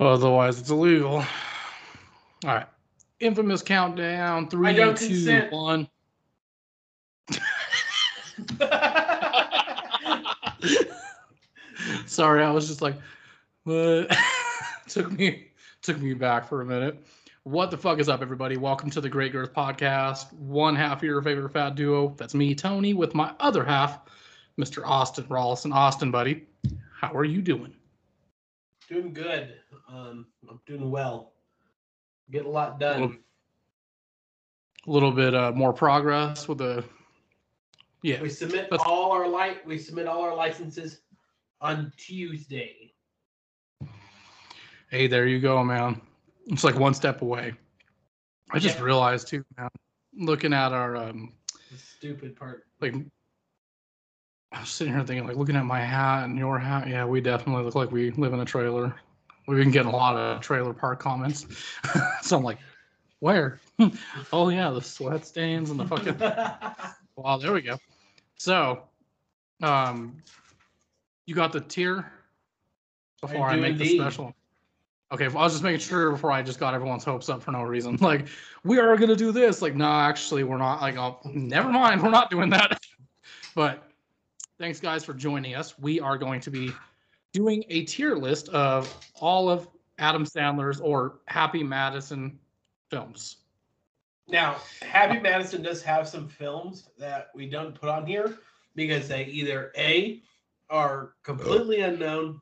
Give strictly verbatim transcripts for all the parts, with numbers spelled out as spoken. Otherwise, it's illegal. All right. Infamous countdown. Three, I don't two, consent. One. Sorry, I was just like, what? took me took me back for a minute. What the fuck is up, everybody? Welcome to the Great Girth Podcast. One half of your favorite fat duo. That's me, Tony, with my other half, Mister Austin Rollison. Austin, buddy, how are you doing? Doing good. Um, I'm doing well. Getting a lot done. A little bit uh, more progress with the. Yeah. We submit That's... all our li- We submit all our licenses on Tuesday. Hey, there you go, man. It's like one step away. I just yeah. realized too, man. Looking at our um. The stupid part. Like. I was sitting here thinking, like, looking at my hat and your hat. Yeah, we definitely look like we live in a trailer. We've been getting a lot of trailer park comments. So I'm like, where? Oh, yeah, the sweat stains and the fucking... Wow, there we go. So, um, you got the tier before I, I make indeed. the special? Okay, I was just making sure before I just got everyone's hopes up for no reason. Like, we are going to do this. Like, no, nah, actually, we're not. Like, oh, never mind. We're not doing that. But... thanks, guys, for joining us. We are going to be doing a tier list of all of Adam Sandler's or Happy Madison films. Now, Happy Madison does have some films that we don't put on here because they either, A, are completely unknown.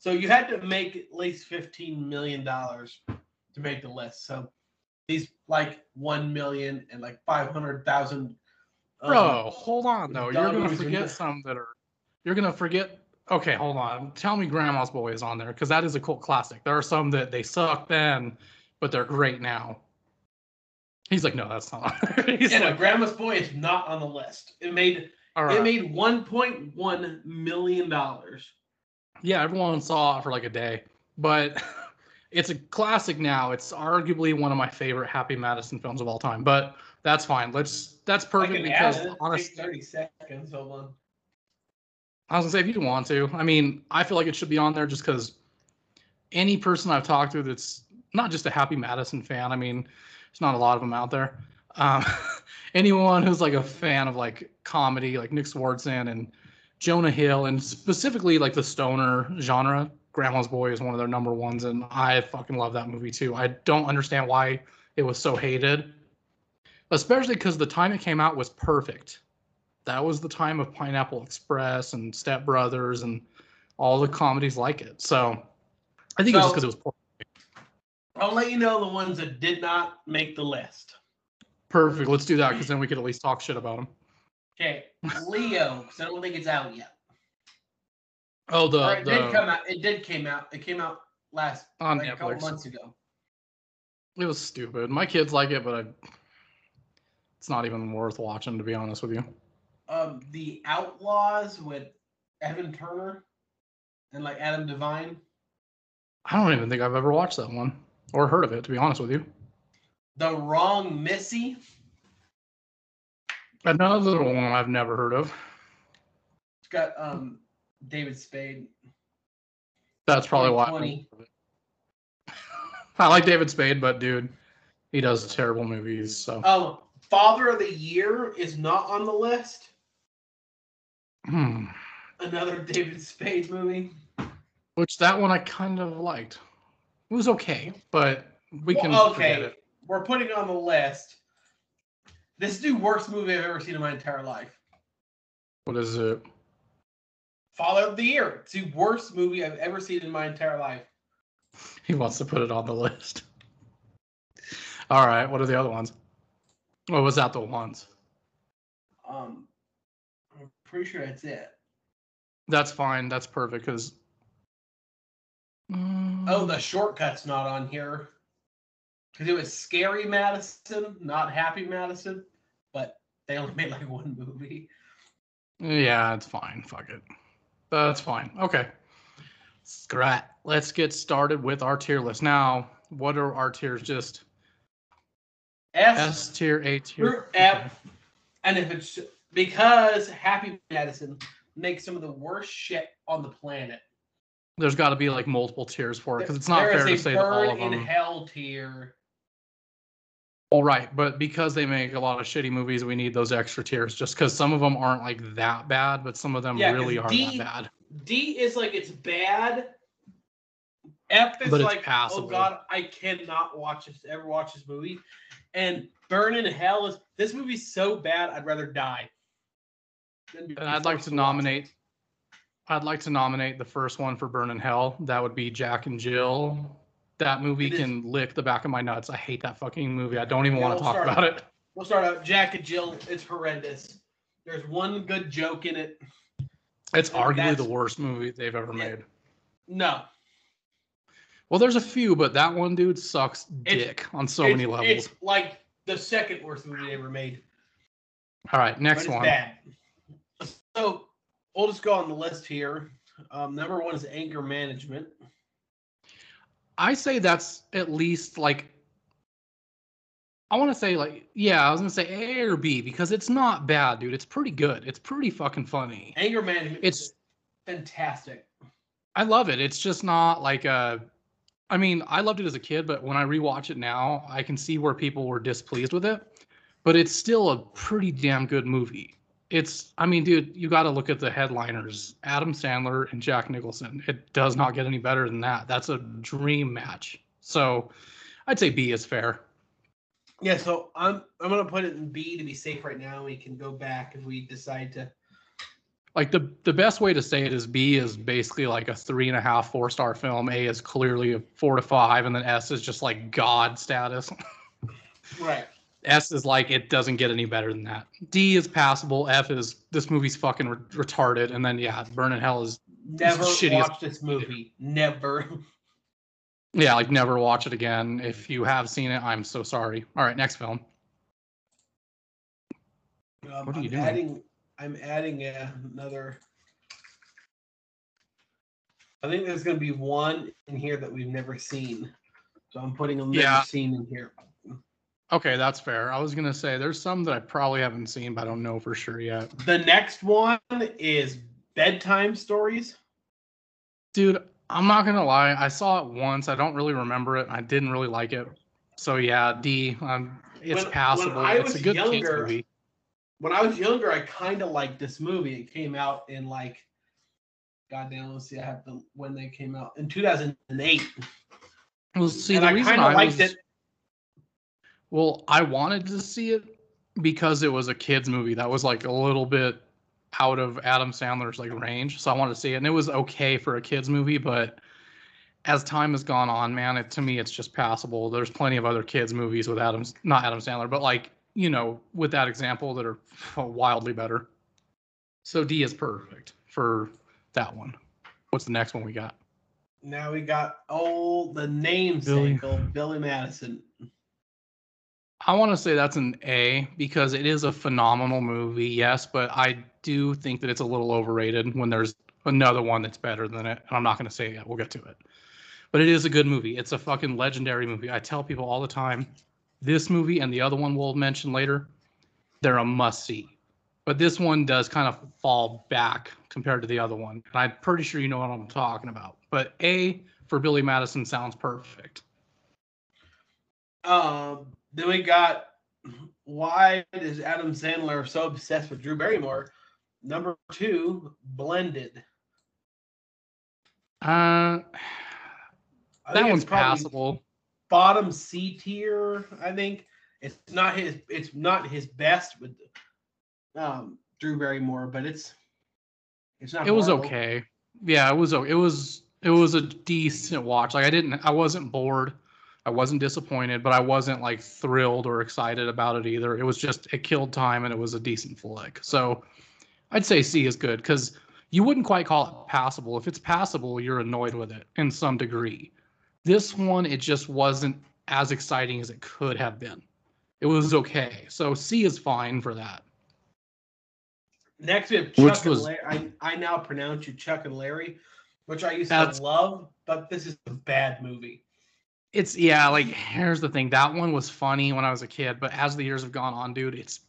So you had to make at least fifteen million dollars to make the list. So these, like, one million dollars and, like, five hundred thousand dollars. Bro, um, hold on though. You're gonna forget some that are. You're gonna forget. Okay, hold on. Tell me, Grandma's Boy is on there because that is a cult classic. There are some that they suck then, but they're great now. He's like, no, that's not. He's yeah, like, no, Grandma's Boy is not on the list. It made right. it made one point one million dollars. Yeah, everyone saw it for like a day, but it's a classic now. It's arguably one of my favorite Happy Madison films of all time, but. That's fine. Let's. That's perfect because honestly, thirty seconds. Hold on. I was gonna say if you want to. I mean, I feel like it should be on there just because any person I've talked to that's not just a Happy Madison fan. I mean, there's not a lot of them out there. Um, anyone who's like a fan of like comedy, like Nick Swardson and Jonah Hill, and specifically like the stoner genre, Grandma's Boy is one of their number ones, and I fucking love that movie too. I don't understand why it was so hated. Especially because the time it came out was perfect. That was the time of Pineapple Express and Step Brothers and all the comedies like it. So I think so, it was just because it was perfect. I'll let you know the ones that did not make the list. Perfect. Let's do that because then we could at least talk shit about them. Okay. Leo, because I don't think it's out yet. Oh, the... Or it the, did come out. It did came out. It came out last... On like Netflix. A couple months ago. It was stupid. My kids like it, but I... It's not even worth watching, to be honest with you. Um, The Outlaws with Evan Turner and like Adam Devine. I don't even think I've ever watched that one or heard of it, to be honest with you. The Wrong Missy. Another one I've never heard of. It's got um David Spade. That's probably why. I like David Spade, but dude, he does terrible movies. So. Oh. Father of the Year is not on the list. Hmm. Another David Spade movie. Which that one I kind of liked. It was okay, but we well, can okay. forget it. We're putting it on the list. This is the worst movie I've ever seen in my entire life. What is it? Father of the Year. It's the worst movie I've ever seen in my entire life. He wants to put it on the list. All right, what are the other ones? Or was that the ones? Um, I'm pretty sure that's it. That's fine. That's perfect. Cause um... oh, The Shortcut's not on here. Cause it was Scary Madison, not Happy Madison, but they only made like one movie. Yeah, it's fine. Fuck it. That's fine. Okay. Scrat. Let's get started with our tier list. Now, what are our tiers? Just S, S tier, A tier, F, and if it's because Happy Madison make some of the worst shit on the planet. There's got to be like multiple tiers for it, because it's not fair to say that all of them. There is a burn in hell tier. All right, but because they make a lot of shitty movies, we need those extra tiers. Just because some of them aren't like that bad, but some of them yeah, really are that bad. D is like it's bad. F is but like, oh god, I cannot watch this. Ever watch this movie? And Burn in Hell is this movie's so bad, I'd rather die. And I'd like to nominate. I'd like to nominate the first one for Burn in Hell. That would be Jack and Jill. That movie can lick the back of my nuts. I hate that fucking movie. I don't even yeah, want to we'll talk about out. it. We'll start out. Jack and Jill. It's horrendous. There's one good joke in it. It's and arguably the worst movie they've ever yeah. made. No. Well, there's a few, but that one dude sucks dick it's, on so many levels. It's like the second worst movie they ever made. All right, next but it's one. Bad. So we'll just go on the list here. Um, number one is Anger Management. I say that's at least like, I want to say like, yeah, I was going to say A or B because it's not bad, dude. It's pretty good. It's pretty fucking funny. Anger Management it's fantastic. I love it. It's just not like a, I mean, I loved it as a kid, but when I rewatch it now, I can see where people were displeased with it, but it's still a pretty damn good movie. It's, I mean, dude, you got to look at the headliners, Adam Sandler and Jack Nicholson. It does not get any better than that. That's a dream match. So I'd say B is fair. Yeah, so I'm I'm going to put it in B to be safe right now. We can go back if we decide to. Like the, the best way to say it is B is basically like a three and a half, four star film. A is clearly a four to five. And then S is just like God status. Right. S is like, it doesn't get any better than that. D is passable. F is, this movie's fucking re- retarded. And then, yeah, Burn in Hell is never watch this movie. Never. Yeah, like, never watch it again. If you have seen it, I'm so sorry. All right, next film. Um, what are I'm you doing? Adding, I'm adding uh, another. I think there's going to be one in here that we've never seen. So I'm putting a never yeah. seen in here. Okay, that's fair. I was going to say there's some that I probably haven't seen, but I don't know for sure yet. The next one is Bedtime Stories. Dude, I'm not going to lie. I saw it once. I don't really remember it. I didn't really like it. So, yeah, D, um, it's when, passable. When I it's was a good younger, movie. When I was younger, I kind of liked this movie. It came out in like, goddamn, let's see, I have the, when they came out, in two thousand eight. Well, see, and the I reason I liked was, it. Well, I wanted to see it because it was a kids movie that was like a little bit out of Adam Sandler's like range. So I wanted to see it, and it was okay for a kids movie. But as time has gone on, man, it, to me, it's just passable. There's plenty of other kids movies with Adam, not Adam Sandler, but like, you know, with that example that are wildly better. So D is perfect for that one. What's the next one we got? Now we got, oh, the namesake of Billy Madison. I want to say that's an A because it is a phenomenal movie, yes, but I do think that it's a little overrated when there's another one that's better than it, and I'm not going to say it yet. We'll get to it. But it is a good movie. It's a fucking legendary movie. I tell people all the time, this movie and the other one we'll mention later, they're a must-see. But this one does kind of fall back compared to the other one, and I'm pretty sure you know what I'm talking about. But A for Billy Madison sounds perfect. Um... Then we got, why is Adam Sandler so obsessed with Drew Barrymore? Number two, Blended. Uh, that one's passable. Bottom C tier, I think. It's not his. It's not his best with um, Drew Barrymore, but it's it's not. It was okay. Yeah, it was. It was. It was a decent watch. Like I didn't. I wasn't bored. I wasn't disappointed, but I wasn't like thrilled or excited about it either. It was just, it killed time and it was a decent flick. So I'd say C is good because you wouldn't quite call it passable. If it's passable, you're annoyed with it in some degree. This one, it just wasn't as exciting as it could have been. It was okay. So C is fine for that. Next we have Chuck which and was, Larry. I, I now pronounce you Chuck and Larry, which I used to love, but this is a bad movie. It's, yeah, like, here's the thing. That one was funny when I was a kid, but as the years have gone on, dude, it's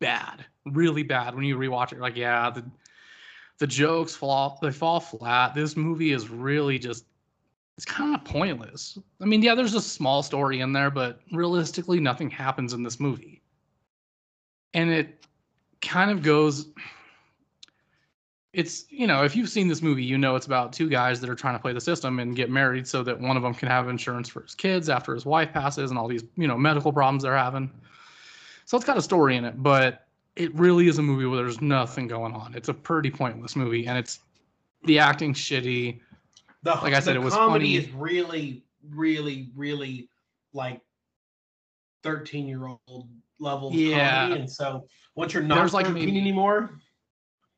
bad. Really bad. When you rewatch it, you're like, yeah, the The jokes fall, they fall flat. This movie is really just, it's kind of pointless. I mean, yeah, there's a small story in there, but realistically, nothing happens in this movie. And it kind of goes, it's, you know, if you've seen this movie, you know it's about two guys that are trying to play the system and get married so that one of them can have insurance for his kids after his wife passes and all these, you know, medical problems they're having. So it's got a story in it, but it really is a movie where there's nothing going on. It's a pretty pointless movie, and it's the acting shitty. The, like I said, it was funny. The comedy is really, really, really like thirteen-year-old level yeah. comedy. And so once you're not like thirteen anymore,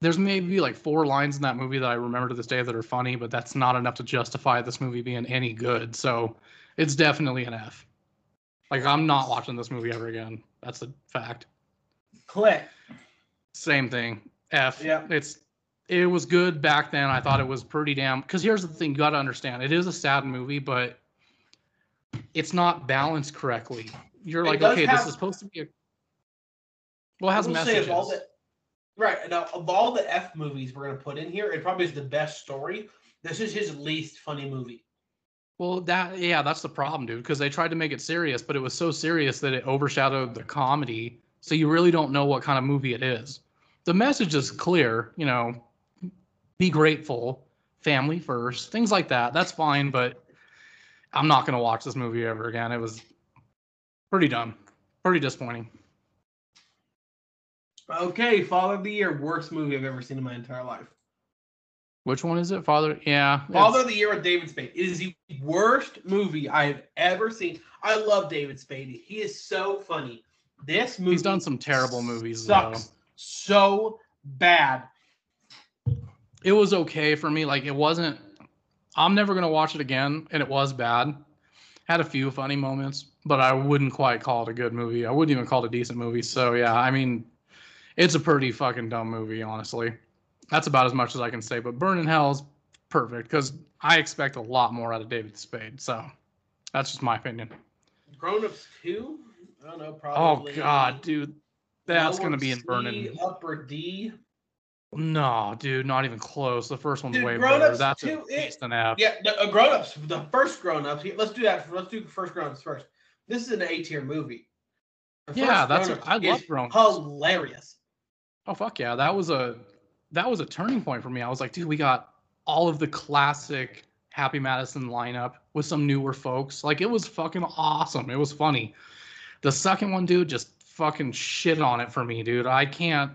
there's maybe like four lines in that movie that I remember to this day that are funny, but that's not enough to justify this movie being any good. So it's definitely an F. Like, I'm not watching this movie ever again. That's a fact. Click. Same thing. F. Yeah. It's it was good back then. I thought it was pretty damn. Because here's the thing, you got to understand, it is a sad movie, but it's not balanced correctly. You're it like, okay, have, this is supposed to be a. Well, it has messages. All the, right now, of all the F movies we're gonna put in here, it probably is the best story. This is his least funny movie. Well, that yeah, that's the problem, dude. Because they tried to make it serious, but it was so serious that it overshadowed the comedy. So you really don't know what kind of movie it is. The message is clear, you know, be grateful, family first, things like that. That's fine, but I'm not going to watch this movie ever again. It was pretty dumb, pretty disappointing. Okay, Father of the Year, worst movie I've ever seen in my entire life. Which one is it? Father, yeah. Father of the Year with David Spade. It is the worst movie I've ever seen. I love David Spade. He is so funny. This movie He's done some terrible movies, sucks though. So bad. It was okay for me. Like, it wasn't, I'm never going to watch it again, and it was bad. Had a few funny moments, but I wouldn't quite call it a good movie. I wouldn't even call it a decent movie. So, yeah, I mean, it's a pretty fucking dumb movie, honestly. That's about as much as I can say. But Burn in Hell is perfect, because I expect a lot more out of David Spade. So, that's just my opinion. Grown Ups two? I don't know, probably. Oh, God, dude. That's going to be in Burning. Upper D. No, dude, not even close. The first one's dude, way better. That's too, a, it, an F. Yeah, the, uh, Grown-Ups, the first Grown-Ups. Let's do that. Let's do first Grown-Ups first. This is an A-tier movie. Yeah, that's a, I love Grown-Ups. Hilarious. Oh, fuck yeah. That was a that was a turning point for me. I was like, dude, we got all of the classic Happy Madison lineup with some newer folks. Like, it was fucking awesome. It was funny. The second one, dude, just fucking shit on it for me, dude. I can't.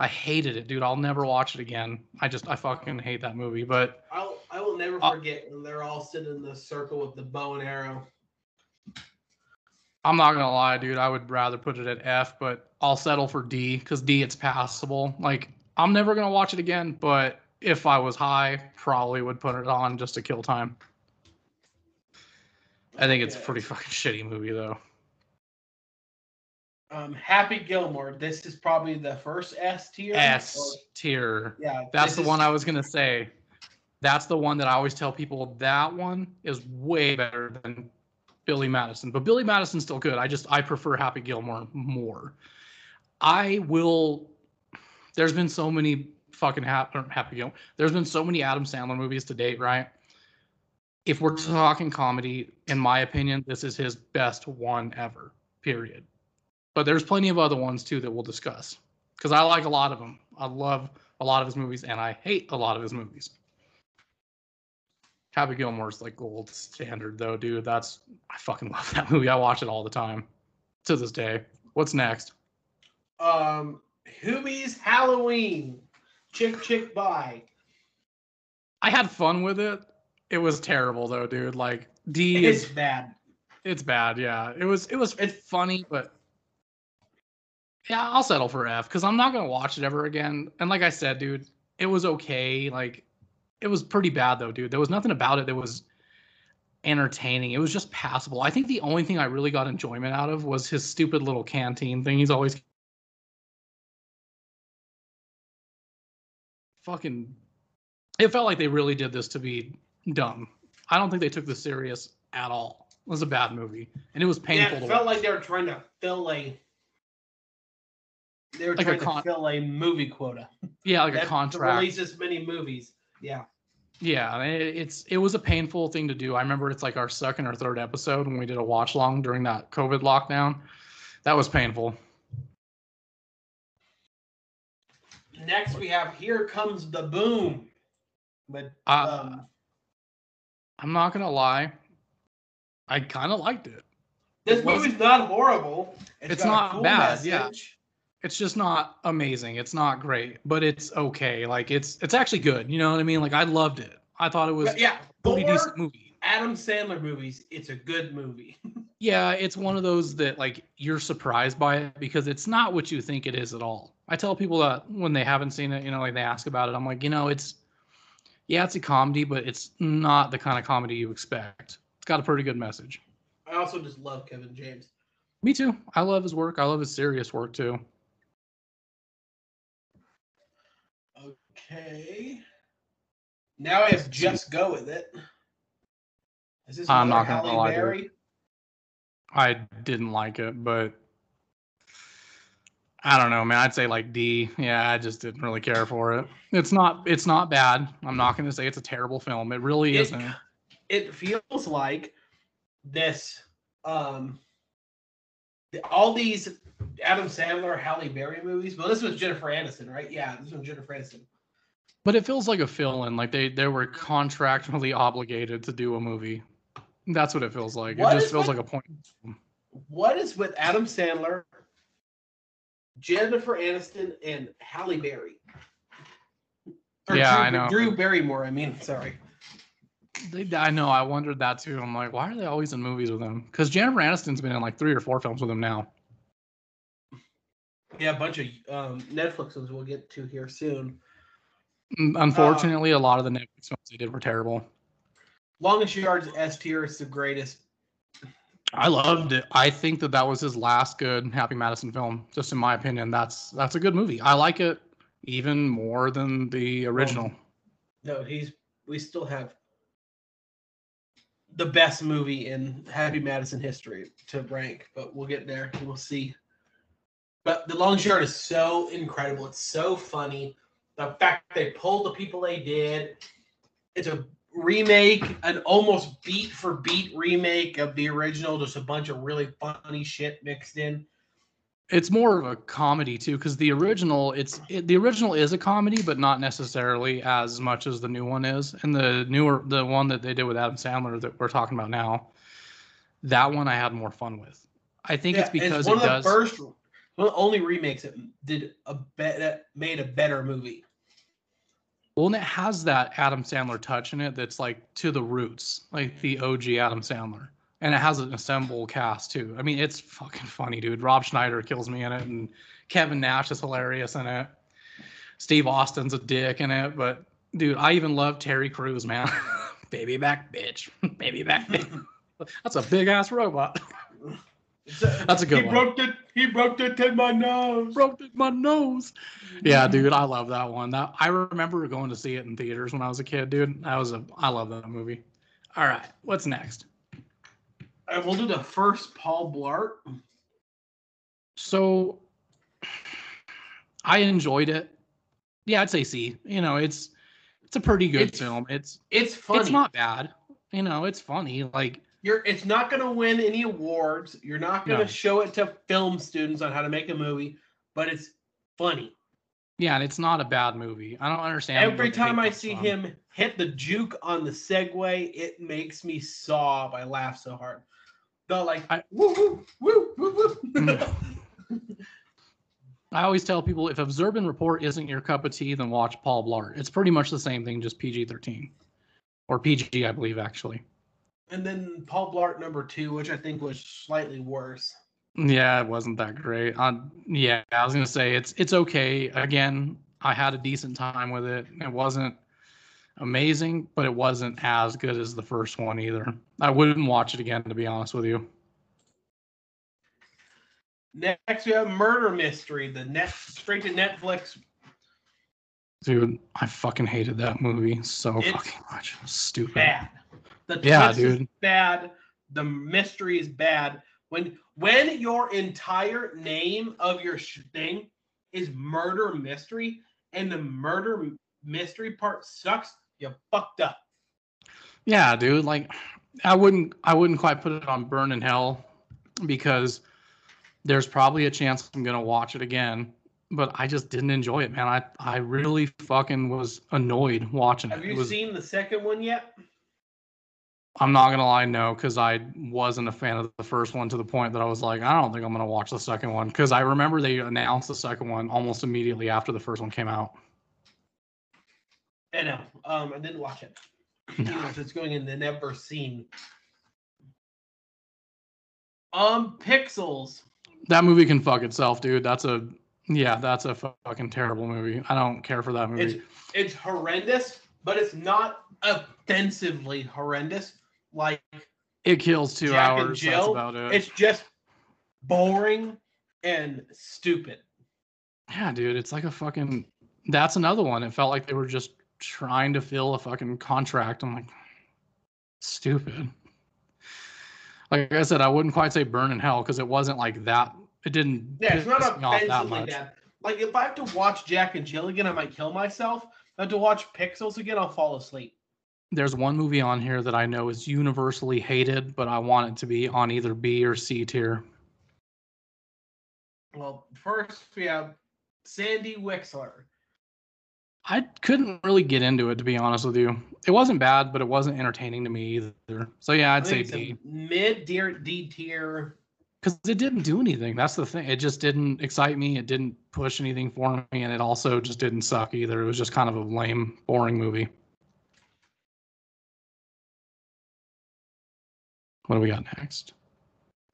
I hated it, dude. I'll never watch it again. I just, I fucking hate that movie. But I'll, I will never uh, forget when they're all sitting in the circle with the bow and arrow. I'm not gonna lie, dude. I would rather put it at F, but I'll settle for D because D, it's passable. Like, I'm never gonna watch it again, but if I was high, probably would put it on just to kill time. I think it's a pretty fucking shitty movie, though. Um, Happy Gilmore. This is probably the first S tier. S tier. Yeah. That's the one I was gonna say. That's the one that I always tell people. That one is way better than Billy Madison, but Billy Madison's still good. I just I prefer Happy Gilmore more. I will. There's been so many fucking Happy Happy Gilmore. There's been so many Adam Sandler movies to date, right? If we're talking comedy, in my opinion, this is his best one ever. Period. But there's plenty of other ones, too, that we'll discuss. Because I like a lot of them. I love a lot of his movies, and I hate a lot of his movies. Happy Gilmore's, like, gold standard, though, dude. That's I fucking love that movie. I watch it all the time. To this day. What's next? Um, Hubie's Halloween. Chick, chick, bye. I had fun with it. It was terrible, though, dude. Like, D is... It's bad. It's bad, yeah. It was, it was it's, funny, but... Yeah, I'll settle for F because I'm not going to watch it ever again. And like I said, dude, it was okay. Like, it was pretty bad, though, dude. There was nothing about it that was entertaining. It was just passable. I think the only thing I really got enjoyment out of was his stupid little canteen thing. He's always fucking... It felt like they really did this to be dumb. I don't think they took this serious at all. It was a bad movie. And it was painful to watch. Yeah, it felt like they were trying to fill a... They were like trying con- to fill a movie quota. Yeah, like that, a contract. Release as many movies. Yeah. Yeah, it, it's it was a painful thing to do. I remember it's like our second or third episode when we did a watch long during that COVID lockdown. That was painful. Next, we have Here Comes the Boom. But uh, um, I'm not gonna lie, I kind of liked it. This it movie's not horrible. It's, it's not cool bad. Message. Yeah. It's just not amazing. It's not great, but it's okay. Like it's it's actually good. You know what I mean? Like I loved it. I thought it was yeah, a pretty decent movie. Adam Sandler movies, it's a good movie. Yeah, it's one of those that like you're surprised by it because it's not what you think it is at all. I tell people that when they haven't seen it, you know, like they ask about it. I'm like, you know, it's yeah, it's a comedy, but it's not the kind of comedy you expect. It's got a pretty good message. I also just love Kevin James. Me too. I love his work. I love his serious work too. Okay. Now I have Just Go With It. Is this I'm not going to lie to it. I didn't like it, but I don't know, man. I'd say like D. Yeah, I just didn't really care for it. It's not It's not bad. I'm not going to say it's a terrible film. It really it, isn't. It feels like this. Um, all these Adam Sandler, Halle Berry movies. Well, this was Jennifer Aniston, right? Yeah, this was Jennifer Aniston. But it feels like a fill-in. Like they, they were contractually obligated to do a movie. That's what it feels like. What it just feels with, like a point. What is with Adam Sandler, Jennifer Aniston, and Halle Berry? Or yeah, Drew, I know. Drew Barrymore, I mean. Sorry. They, I know. I wondered that too. I'm like, why are they always in movies with them? Because Jennifer Aniston's been in like three or four films with them now. Yeah, a bunch of um, Netflix ones we'll get to here soon. Unfortunately, uh, a lot of the Netflix ones they did were terrible. Longest Yard's S tier is the greatest. I loved it. I think that that was his last good Happy Madison film. Just in my opinion, that's that's a good movie. I like it even more than the original. No, he's we still have the best movie in Happy Madison history to rank, but we'll get there and we'll see. But The Longest Yard is so incredible. It's so funny. The fact they pulled the people they did. It's a remake, an almost beat-for-beat remake of the original. Just a bunch of really funny shit mixed in. It's more of a comedy, too, because the original it's it, the original is a comedy, but not necessarily as much as the new one is. And the newer the one that they did with Adam Sandler that we're talking about now, that one I had more fun with. I think yeah, it's because it's one it of does... The first, One of the only remakes that did a bet that made a better movie. Well, and it has that Adam Sandler touch in it that's like to the roots, like the O G Adam Sandler, and it has an ensemble cast too. I mean, it's fucking funny, dude. Rob Schneider kills me in it, and Kevin Nash is hilarious in it. Steve Austin's a dick in it, but dude, I even love Terry Crews, man. Baby back, bitch. Baby back, bitch. That's a big ass robot. A, That's a good he one. Broke the, he broke it in my nose. Broke it in my nose. Yeah, dude, I love that one. That I remember going to see it in theaters when I was a kid, dude. I was a, I love that movie. All right, what's next? And we'll do the first Paul Blart. So, I enjoyed it. Yeah, I'd say C. You know, it's it's a pretty good it's, film. It's it's funny. It's not bad. You know, it's funny. Like. You're, it's not going to win any awards. You're not going to no. show it to film students on how to make a movie, but it's funny. Yeah, and it's not a bad movie. I don't understand. Every time I see song. him hit the juke on the Segway, it makes me sob. I laugh so hard. They're like, I, woo, woo, woo, woo, woo. I always tell people, if Observe and Report isn't your cup of tea, then watch Paul Blart. It's pretty much the same thing, just P G thirteen. Or P G, I believe, actually. And then Paul Blart number two, which I think was slightly worse. Yeah, it wasn't that great. I, yeah, I was going to say it's it's okay. Again, I had a decent time with it. It wasn't amazing, but it wasn't as good as the first one either. I wouldn't watch it again, to be honest with you. Next, we have Murder Mystery, the net, straight to Netflix. Dude, I fucking hated that movie so it's fucking much. Stupid. Bad. The yeah, twist dude. is bad. The mystery is bad. When when your entire name of your sh- thing is Murder Mystery, and the Murder Mystery part sucks, you fucked up. Yeah, dude. Like, I wouldn't, I wouldn't quite put it on Burn in Hell because there's probably a chance I'm gonna watch it again, but I just didn't enjoy it, man. I, I really fucking was annoyed watching it. Have you it was, seen the second one yet? I'm not gonna lie, no, because I wasn't a fan of the first one to the point that I was like, I don't think I'm gonna watch the second one, because I remember they announced the second one almost immediately after the first one came out. I know. Um, I didn't watch it. You know, if it's going in the never seen. Um, Pixels. That movie can fuck itself, dude. That's a yeah, that's a fucking terrible movie. I don't care for that movie. It's, it's horrendous, but it's not offensively horrendous. Like, it kills two Jack hours. And Jill, that's about it. It's just boring and stupid. Yeah, dude. It's like a fucking. That's another one. It felt like they were just trying to fill a fucking contract. I'm like, stupid. Like I said, I wouldn't quite say Burn in Hell because it wasn't like that. It didn't. Yeah, it's not offensively that, that. Like, if I have to watch Jack and Jill again, I might kill myself. If I have to watch Pixels again, I'll fall asleep. There's one movie on here that I know is universally hated, but I want it to be on either B or C tier. Well, first we have Sandy Wexler. I couldn't really get into it, to be honest with you. It wasn't bad, but it wasn't entertaining to me either. So, yeah, I'd say D. Mid D tier. Because it didn't do anything. That's the thing. It just didn't excite me. It didn't push anything for me. And it also just didn't suck either. It was just kind of a lame, boring movie. What do we got next?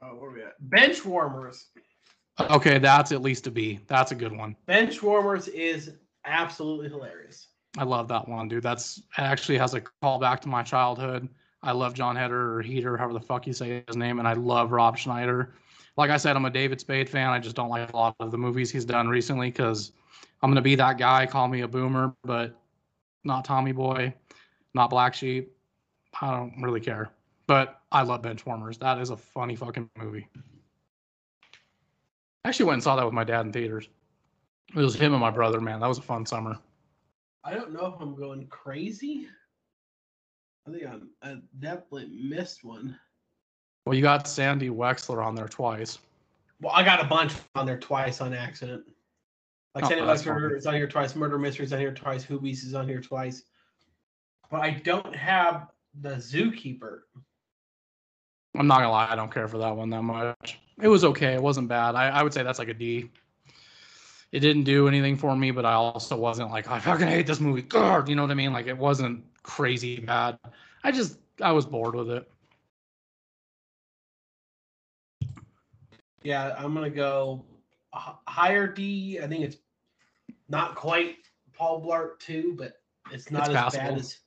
Oh, where are we at? Benchwarmers. Okay, that's at least a B. That's a good one. Benchwarmers is absolutely hilarious. I love that one, dude. That's actually has a callback to my childhood. I love John Heder or Heater, however the fuck you say his name, and I love Rob Schneider. Like I said, I'm a David Spade fan. I just don't like a lot of the movies he's done recently because I'm going to be that guy, call me a boomer, but not Tommy Boy, not Black Sheep. I don't really care. But I love Benchwarmers. That is a funny fucking movie. I actually went and saw that with my dad in theaters. It was him and my brother, man. That was a fun summer. I don't know if I'm going crazy. I think I'm, I definitely missed one. Well, you got Sandy Wexler on there twice. Well, I got a bunch on there twice on accident. Like oh, Sandy Wexler is on here twice. Murder Mystery is on here twice. Hoobies is on here twice. But I don't have the Zookeeper. I'm not going to lie. I don't care for that one that much. It was okay. It wasn't bad. I, I would say that's like a D. It didn't do anything for me, but I also wasn't like, I fucking hate this movie. God, you know what I mean? Like, it wasn't crazy bad. I just, I was bored with it. Yeah, I'm going to go higher D. I think it's not quite Paul Blart two, but it's not it's as passable. Bad as.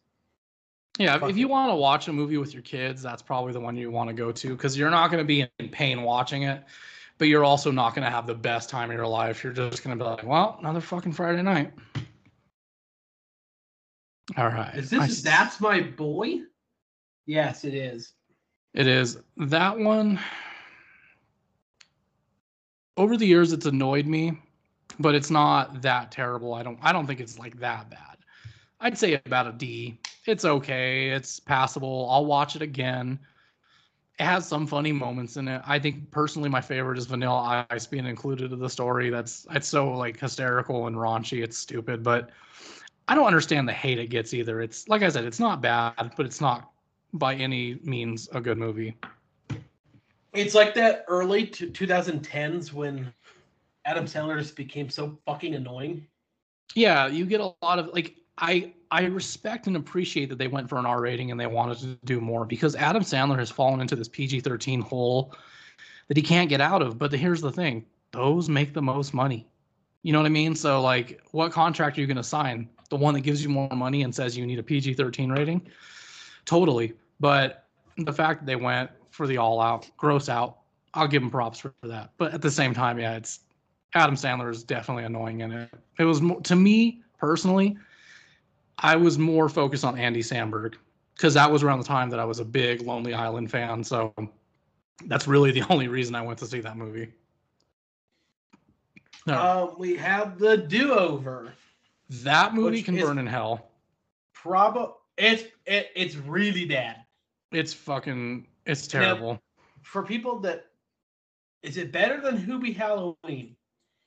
Yeah, if you want to watch a movie with your kids, that's probably the one you want to go to because you're not going to be in pain watching it. But you're also not going to have the best time of your life. You're just going to be like, well, another fucking Friday night. All right. Is this I, That's My Boy? Yes, it is. It is. That one, over the years, it's annoyed me, but it's not that terrible. I don't I don't think it's like that bad. I'd say about a D. It's okay. It's passable. I'll watch it again. It has some funny moments in it. I think personally my favorite is Vanilla Ice being included in the story. That's it's so like hysterical and raunchy. It's stupid, but I don't understand the hate it gets either. It's like I said, it's not bad, but it's not by any means a good movie. It's like that early to twenty tens when Adam Sandler just became so fucking annoying. Yeah, you get a lot of like I I respect and appreciate that they went for an R rating and they wanted to do more because Adam Sandler has fallen into this P G thirteen hole that he can't get out of. But the, here's the thing. Those make the most money. You know what I mean? So, like, what contract are you going to sign? The one that gives you more money and says you need a P G thirteen rating? Totally. But the fact that they went for the all-out, gross out, I'll give them props for that. But at the same time, yeah, it's Adam Sandler is definitely annoying in it. It was, to me, personally, I was more focused on Andy Samberg because that was around the time that I was a big Lonely Island fan. So that's really the only reason I went to see that movie. No. Um, we have The Do-Over. That movie can burn in hell. Probably it's it, it's really bad. It's fucking it's terrible. Now, for people that, is it better than Hubie Halloween?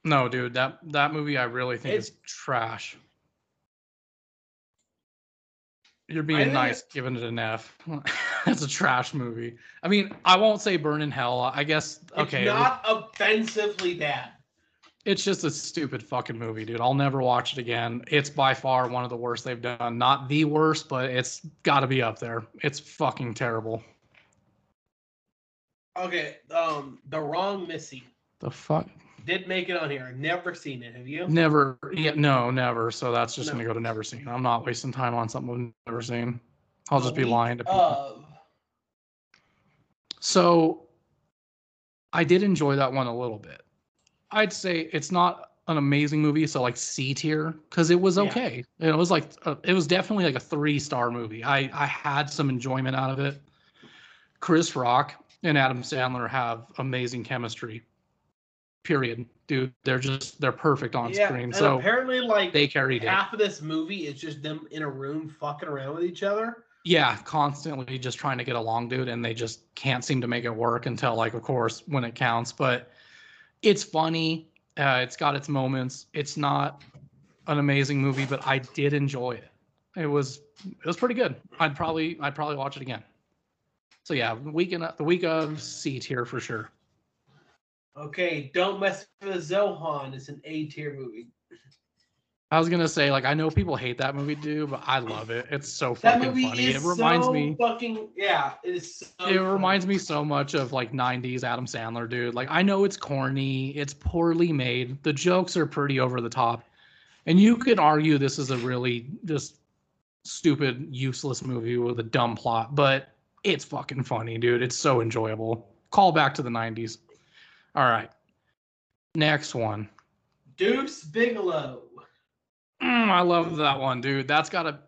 No, dude, that that movie I really think it's, is trash. You're being nice, it, giving it an F. That's a trash movie. I mean, I won't say burn in hell. I guess, okay. It's not offensively bad. It's just a stupid fucking movie, dude. I'll never watch it again. It's by far one of the worst they've done. Not the worst, but it's got to be up there. It's fucking terrible. Okay, um, The Wrong Missy. The fuck? Did make it on here. I've never seen it. Have you? Never. Yeah, no, never. So that's just no. going to go to never seen. I'm not wasting time on something I've never seen. I'll just be lying to people. Of... So I did enjoy that one a little bit. I'd say it's not an amazing movie. So like C tier, because it was okay. Yeah. It was like, a, it was definitely like a three star movie. I, I had some enjoyment out of it. Chris Rock and Adam Sandler have amazing chemistry. Period, dude. They're just they're perfect on yeah, screen. And so apparently, like they carried half it. of this movie is just them in a room fucking around with each other. Yeah, constantly just trying to get along, dude, and they just can't seem to make it work until, like, of course, when it counts. But it's funny. Uh, it's got its moments. It's not an amazing movie, but I did enjoy it. It was it was pretty good. I'd probably I'd probably watch it again. So yeah, weekend the week of C tier for sure. Okay, Don't Mess with Zohan is an A-tier movie. I was going to say, like, I know people hate that movie, dude, but I love it. It's so fucking funny. That movie funny. Is it reminds so me, fucking, yeah, it is so It funny. reminds me so much of, like, nineties Adam Sandler, dude. Like, I know it's corny. It's poorly made. The jokes are pretty over the top. And you could argue this is a really just stupid, useless movie with a dumb plot, but it's fucking funny, dude. It's so enjoyable. Call back to the nineties. All right, next one. Deuce Bigalow. Mm, I love that one, dude. That's got a,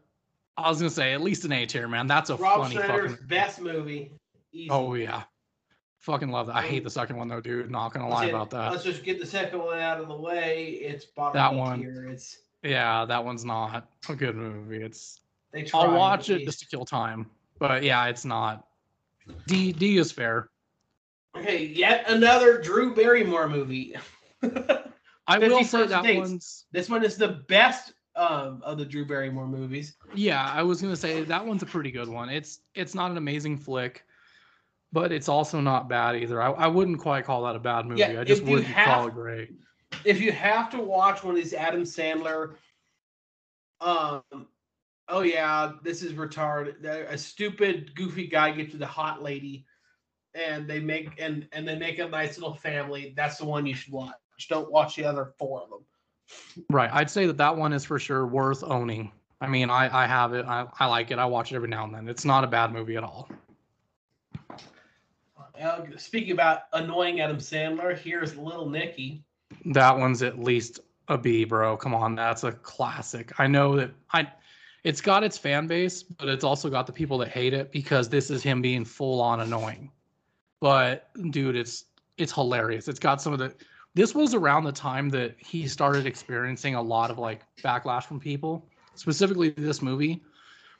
I was going to say, at least an A tier, man. That's a Rob funny Schneider's fucking... best movie. Easy. Oh, yeah. Fucking love that. I hate the second one, though, dude. Not going to lie about that. Let's just get the second one out of the way. It's bottom that one, tier. It's... Yeah, that one's not a good movie. It's. They try I'll watch it just to kill time. But, yeah, it's not. D D is fair. Okay, yet another Drew Barrymore movie. I will say that States. one's... This one is the best um, of the Drew Barrymore movies. Yeah, I was going to say that one's a pretty good one. It's it's not an amazing flick, but it's also not bad either. I, I wouldn't quite call that a bad movie. Yeah, I just wouldn't have, call it great. If you have to watch one of these Adam Sandler... um, Oh, yeah, this is retarded. A stupid, goofy guy gets to the hot lady... And they make and, and they make a nice little family. That's the one you should watch. Don't watch the other four of them. Right. I'd say that that one is for sure worth owning. I mean, I, I have it. I, I like it. I watch it every now and then. It's not a bad movie at all. Uh, speaking about annoying Adam Sandler, here's Little Nicky. That one's at least a B, bro. Come on. That's a classic. I know that I... It's got its fan base, but it's also got the people that hate it because this is him being full on annoying. But dude, it's it's hilarious. It's got some of the. This was around the time that he started experiencing a lot of like backlash from people, specifically this movie.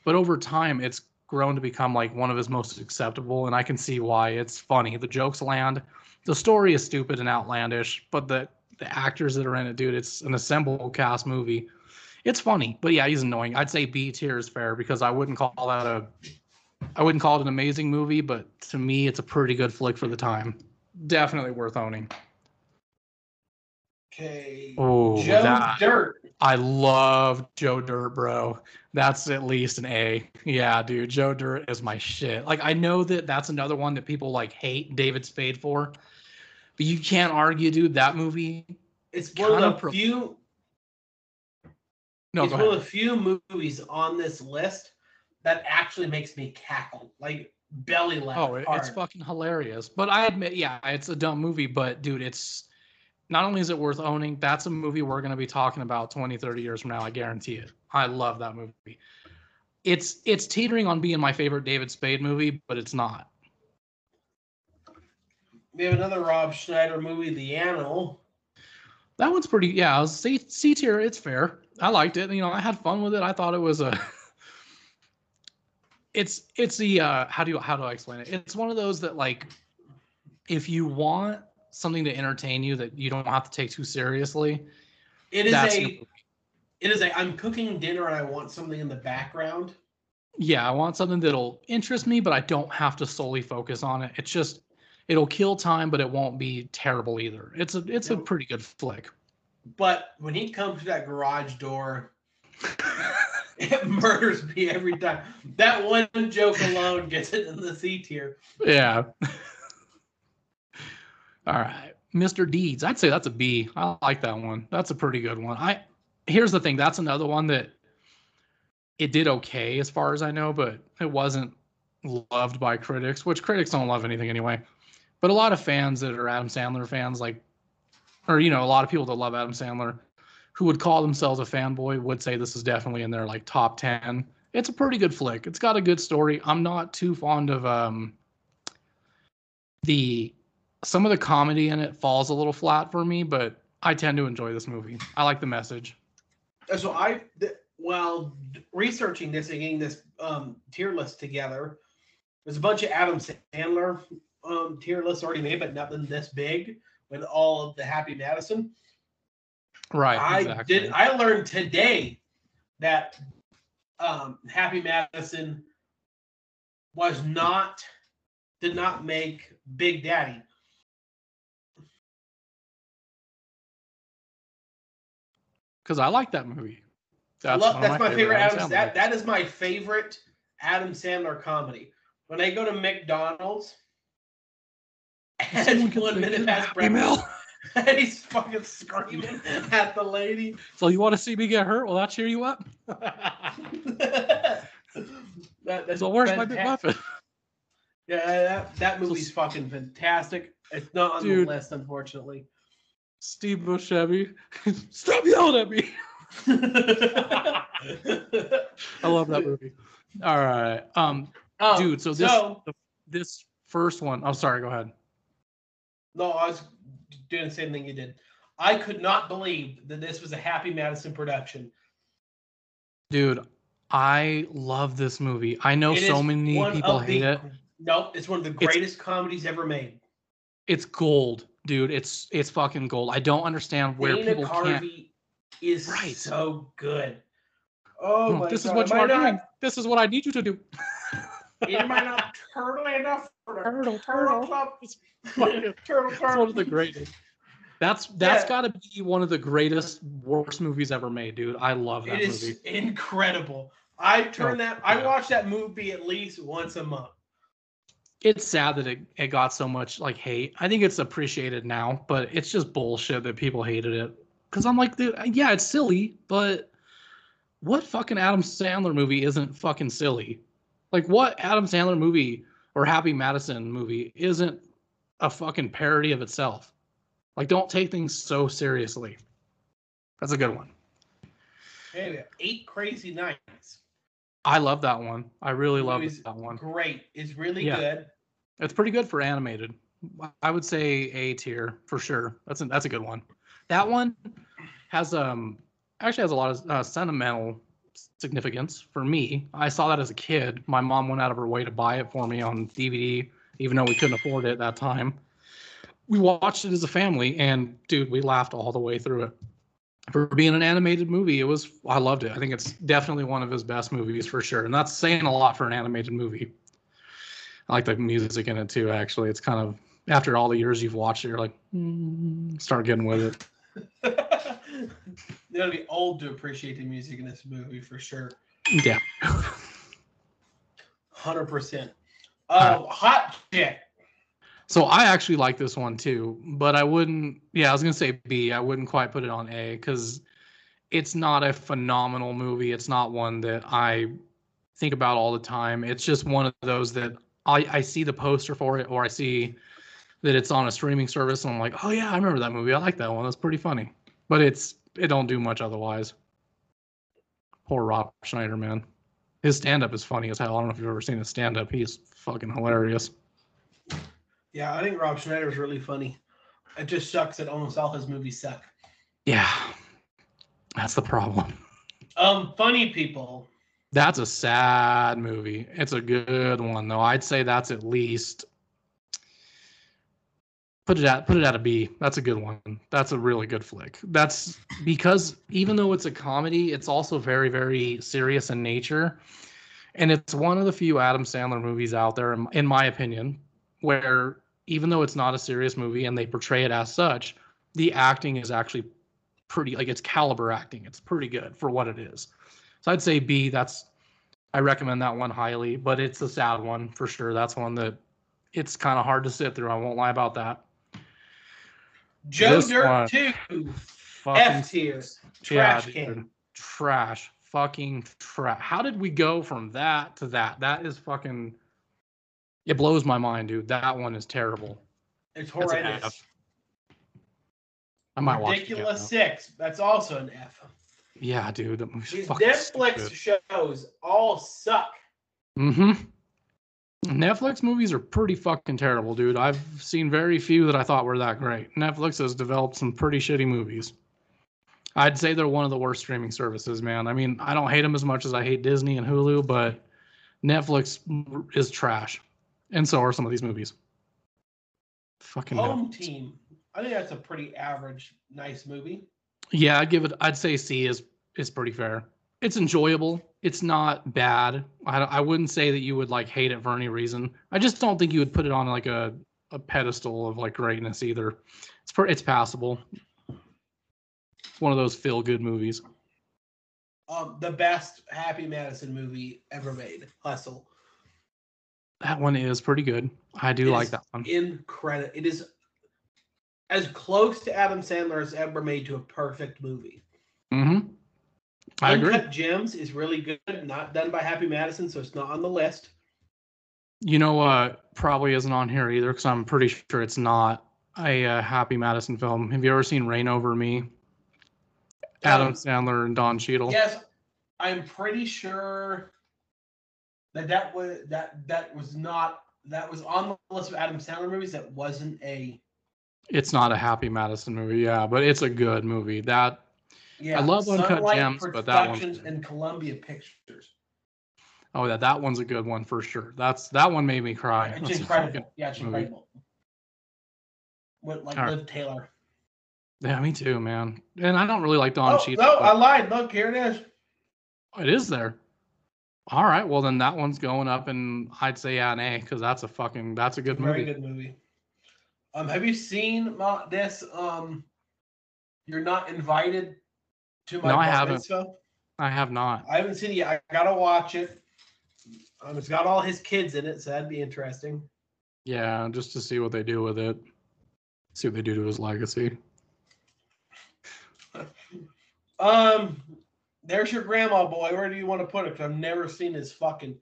But over time, it's grown to become like one of his most acceptable, and I can see why. It's funny. The jokes land. The story is stupid and outlandish, but the the actors that are in it, dude, it's an assembled cast movie. It's funny, but yeah, he's annoying. I'd say B tier is fair because I wouldn't call that a. I wouldn't call it an amazing movie, but to me, it's a pretty good flick for the time. Definitely worth owning. Okay. Oh, Joe that, Dirt. I love Joe Dirt, bro. That's at least an A. Yeah, dude, Joe Dirt is my shit. Like, I know that that's another one that people, like, hate David Spade for, but you can't argue, dude, that movie. It's one of the pro- few. No, it's one ahead. of the few movies on this list that actually makes me cackle, like belly laugh. Oh, it, it's fucking hilarious. But I admit, yeah, it's a dumb movie, but dude, it's not only is it worth owning, that's a movie we're going to be talking about twenty, thirty years from now. I guarantee it. I love that movie. It's, it's teetering on being my favorite David Spade movie, but it's not. We have another Rob Schneider movie, The Animal. That one's pretty, yeah, C, C tier, it's fair. I liked it. You know, I had fun with it. I thought it was a, it's, it's the, uh, how do you, how do I explain it? It's one of those that, like, if you want something to entertain you that you don't have to take too seriously. It is a, it is a, I'm cooking dinner and I want something in the background. Yeah, I want something that'll interest me, but I don't have to solely focus on it. It's just, it'll kill time, but it won't be terrible either. It's a, it's no. a pretty good flick. But when he comes to that garage door, it murders me every time. That one joke alone gets it in the C tier. Yeah. All right. Mister Deeds. I'd say that's a B. I like that one. That's a pretty good one. I Here's the thing. That's another one that it did okay as far as I know, but it wasn't loved by critics, which critics don't love anything anyway. But a lot of fans that are Adam Sandler fans, like, or, you know, a lot of people that love Adam Sandler who would call themselves a fanboy would say this is definitely in their, like, top ten. It's a pretty good flick. It's got a good story. I'm not too fond of um, the, some of the comedy in it falls a little flat for me, but I tend to enjoy this movie. I like the message. So I, th- while researching this and getting this um, tier list together, there's a bunch of Adam Sandler um, tier lists already made, but nothing this big. With all of the Happy Madison. Right. I exactly. did. I learned today that um, Happy Madison was not, did not make Big Daddy. Because I like that movie. That's, love, that's my, my favorite. Adam Adam, that, that is my favorite Adam Sandler comedy. When I go to McDonald's, and one minute past breakfast, and he's fucking screaming at the lady. So you want to see me get hurt? Will that cheer you up? that, that's so where's fantastic. My big muffin? Yeah, that, that movie's so, fucking fantastic. It's not on dude, the list, unfortunately. Steve Buscemi, stop yelling at me! I love that movie. All right, um, oh, dude. So this, so, this first one. I'm oh, sorry. Go ahead. No, I was doing the same thing you did. I could not believe that this was a Happy Madison production. Dude, I love this movie. I know so many people hate it. No, it's one of the greatest comedies ever made. It's gold, dude. It's it's fucking gold. I don't understand where people can't. Dana Carvey is so good. Oh my god. This is what you are doing. This is what I need you to do. Am I not turtle enough for turtle turtle club? Turtle turtle. That's one of the greatest. That's that's yeah. got to be one of the greatest worst movies ever made, dude. I love that movie. It is movie. Incredible. I turn oh, that. I yeah. watch that movie at least once a month. It's sad that it, it got so much like hate. I think it's appreciated now, but it's just bullshit that people hated it. Because I'm like, dude, yeah, it's silly, but what fucking Adam Sandler movie isn't fucking silly? Like, what Adam Sandler movie or Happy Madison movie isn't a fucking parody of itself? Like, don't take things so seriously. That's a good one. Hey, we have Eight Crazy Nights. I love that one. I really love that one. Great. It's really yeah. good. It's pretty good for animated. I would say A tier for sure. That's a, that's a good one. That one has um actually has a lot of uh, sentimental significance for me. I saw that as a kid. My mom went out of her way to buy it for me on D V D, even though we couldn't afford it at that time. We watched it as a family, and dude, we laughed all the way through it. For being an animated movie, it was I loved it. I think it's definitely one of his best movies for sure, and that's saying a lot for an animated movie. I like the music in it too. Actually, it's kind of after all the years you've watched it, you're like, mm, start getting with it. You gotta be old to appreciate the music in this movie for sure. Yeah. one hundred percent. Uh, right. Hot Chick. So I actually like this one too, but I wouldn't, yeah, I was gonna say B. I wouldn't quite put it on A because it's not a phenomenal movie. It's not one that I think about all the time. It's just one of those that I, I see the poster for it or I see that it's on a streaming service and I'm like, oh yeah, I remember that movie. I like that one. That's pretty funny. But it's it don't do much otherwise. Poor Rob Schneider, man. His stand-up is funny as hell. I don't know if you've ever seen his stand-up. He's fucking hilarious. Yeah, I think Rob Schneider is really funny. It just sucks that almost all his movies suck. Yeah, that's the problem. Um, Funny People. That's a sad movie. It's a good one, though. I'd say that's at least put it at put it at a B. That's a good one. That's a really good flick. That's because even though it's a comedy, it's also very, very serious in nature, and it's one of the few Adam Sandler movies out there, in my opinion, where even though it's not a serious movie and they portray it as such, the acting is actually pretty, like it's caliber acting. It's pretty good for what it is. So I'd say B. That's, I recommend that one highly, but it's a sad one for sure. That's one that it's kind of hard to sit through. I won't lie about that. Joe Dirt two, F tier, trash can, trash, fucking trash. How did we go from that to that? That is fucking. It blows my mind, dude. That one is terrible. It's horrendous. I might watch it. Ridiculous Six. That's also an F. Yeah, dude. These Netflix stupid. shows all suck. Mm-hmm. Netflix movies are pretty fucking terrible, dude. I've seen very few that I thought were that great. Netflix has developed some pretty shitty movies. I'd say they're one of the worst streaming services, man. I mean, I don't hate them as much as I hate Disney and Hulu, but Netflix is trash. And so are some of these movies. Fucking Home nuts. Team. I think that's a pretty average, nice movie. Yeah, I'd give it. I'd say C is is pretty fair. It's enjoyable. It's not bad. I, I wouldn't say that you would like hate it for any reason. I just don't think you would put it on like a, a pedestal of like greatness either. It's per, it's passable. It's one of those feel good movies. Um, the best Happy Madison movie ever made, Hustle. That one is pretty good. I do it like that one. Incredible. It is as close to Adam Sandler as ever made to a perfect movie. Mm-hmm. I Uncut agree. Uncut Gems is really good. Not done by Happy Madison, so it's not on the list. You know what? Uh, probably isn't on here either, because I'm pretty sure it's not a uh, Happy Madison film. Have you ever seen Rain Over Me? Adam um, Sandler and Don Cheadle. Yes, I'm pretty sure that that was that that was not that was on the list of Adam Sandler movies. That wasn't a. It's not a Happy Madison movie, yeah, but it's a good movie. That yeah, I love Uncut Gems, but that one's and Columbia Pictures. Oh, that that one's a good one for sure. That's that one made me cry. It's That's incredible. Yeah, it's movie. incredible. With like right. Liv Taylor. Yeah, me too, man. And I don't really like Don oh, Cheadle. No, I lied. Look, here it is. It is there. All right, well then that one's going up, and I'd say yeah, an A, because that's a fucking that's a good movie. Very good movie. Um, have you seen my, this? Um, You're Not Invited to my. No, I haven't. Stuff? I have not. I haven't seen it yet. I gotta watch it. Um, it's got all his kids in it, so that'd be interesting. Yeah, just to see what they do with it. See what they do to his legacy. um, there's your grandma boy. Where do you want to put it? Because I've never seen his fucking.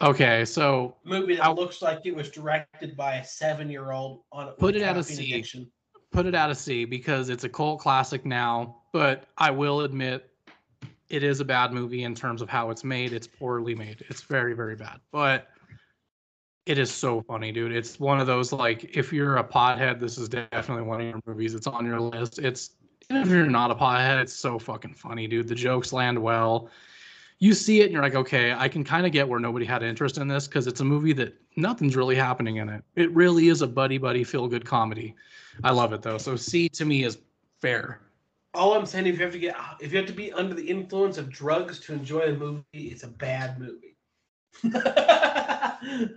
Okay, so movie that I'll, looks like it was directed by a seven-year-old on a put it at a C. Addiction. Put it at a C because it's a cult classic now, but I will admit it is a bad movie in terms of how it's made. It's poorly made. It's very, very bad. But it is so funny, dude. It's one of those like if you're a pothead, this is definitely one of your movies. It's on your list. It's if you're not a pothead, it's so fucking funny, dude. The jokes land well. You see it and you're like, okay, I can kind of get where nobody had interest in this because it's a movie that nothing's really happening in it. It really is a buddy-buddy feel-good comedy. I love it though. So C to me is fair. All I'm saying, if you have to get, if you have to be under the influence of drugs to enjoy a movie, it's a bad movie. It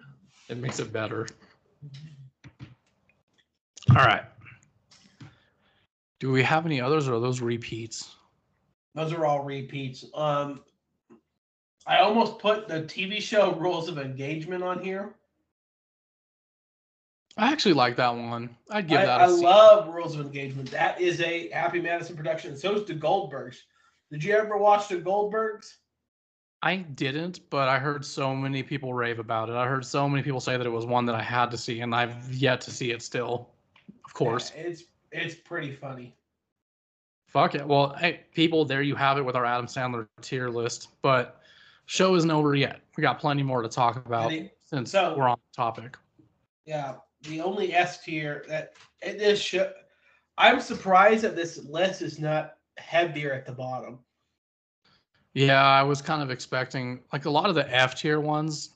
makes it better. All right. Do we have any others, or are those repeats? Those are all repeats. Um. I almost put the T V show Rules of Engagement on here. I actually like that one. I'd give I, that a I C. love Rules of Engagement. That is a Happy Madison production. So is The Goldbergs. Did you ever watch The Goldbergs? I didn't, but I heard so many people rave about it. I heard so many people say that it was one that I had to see, and I've yet to see it still, of course. Yeah, it's it's pretty funny. Fuck it. Well, hey, people, there you have it with our Adam Sandler tier list, but... Show isn't over yet. We got plenty more to talk about it, since so, we're on topic. Yeah, the only S tier that this show, I'm surprised that this list is not heavier at the bottom. Yeah, I was kind of expecting, like, a lot of the F tier ones,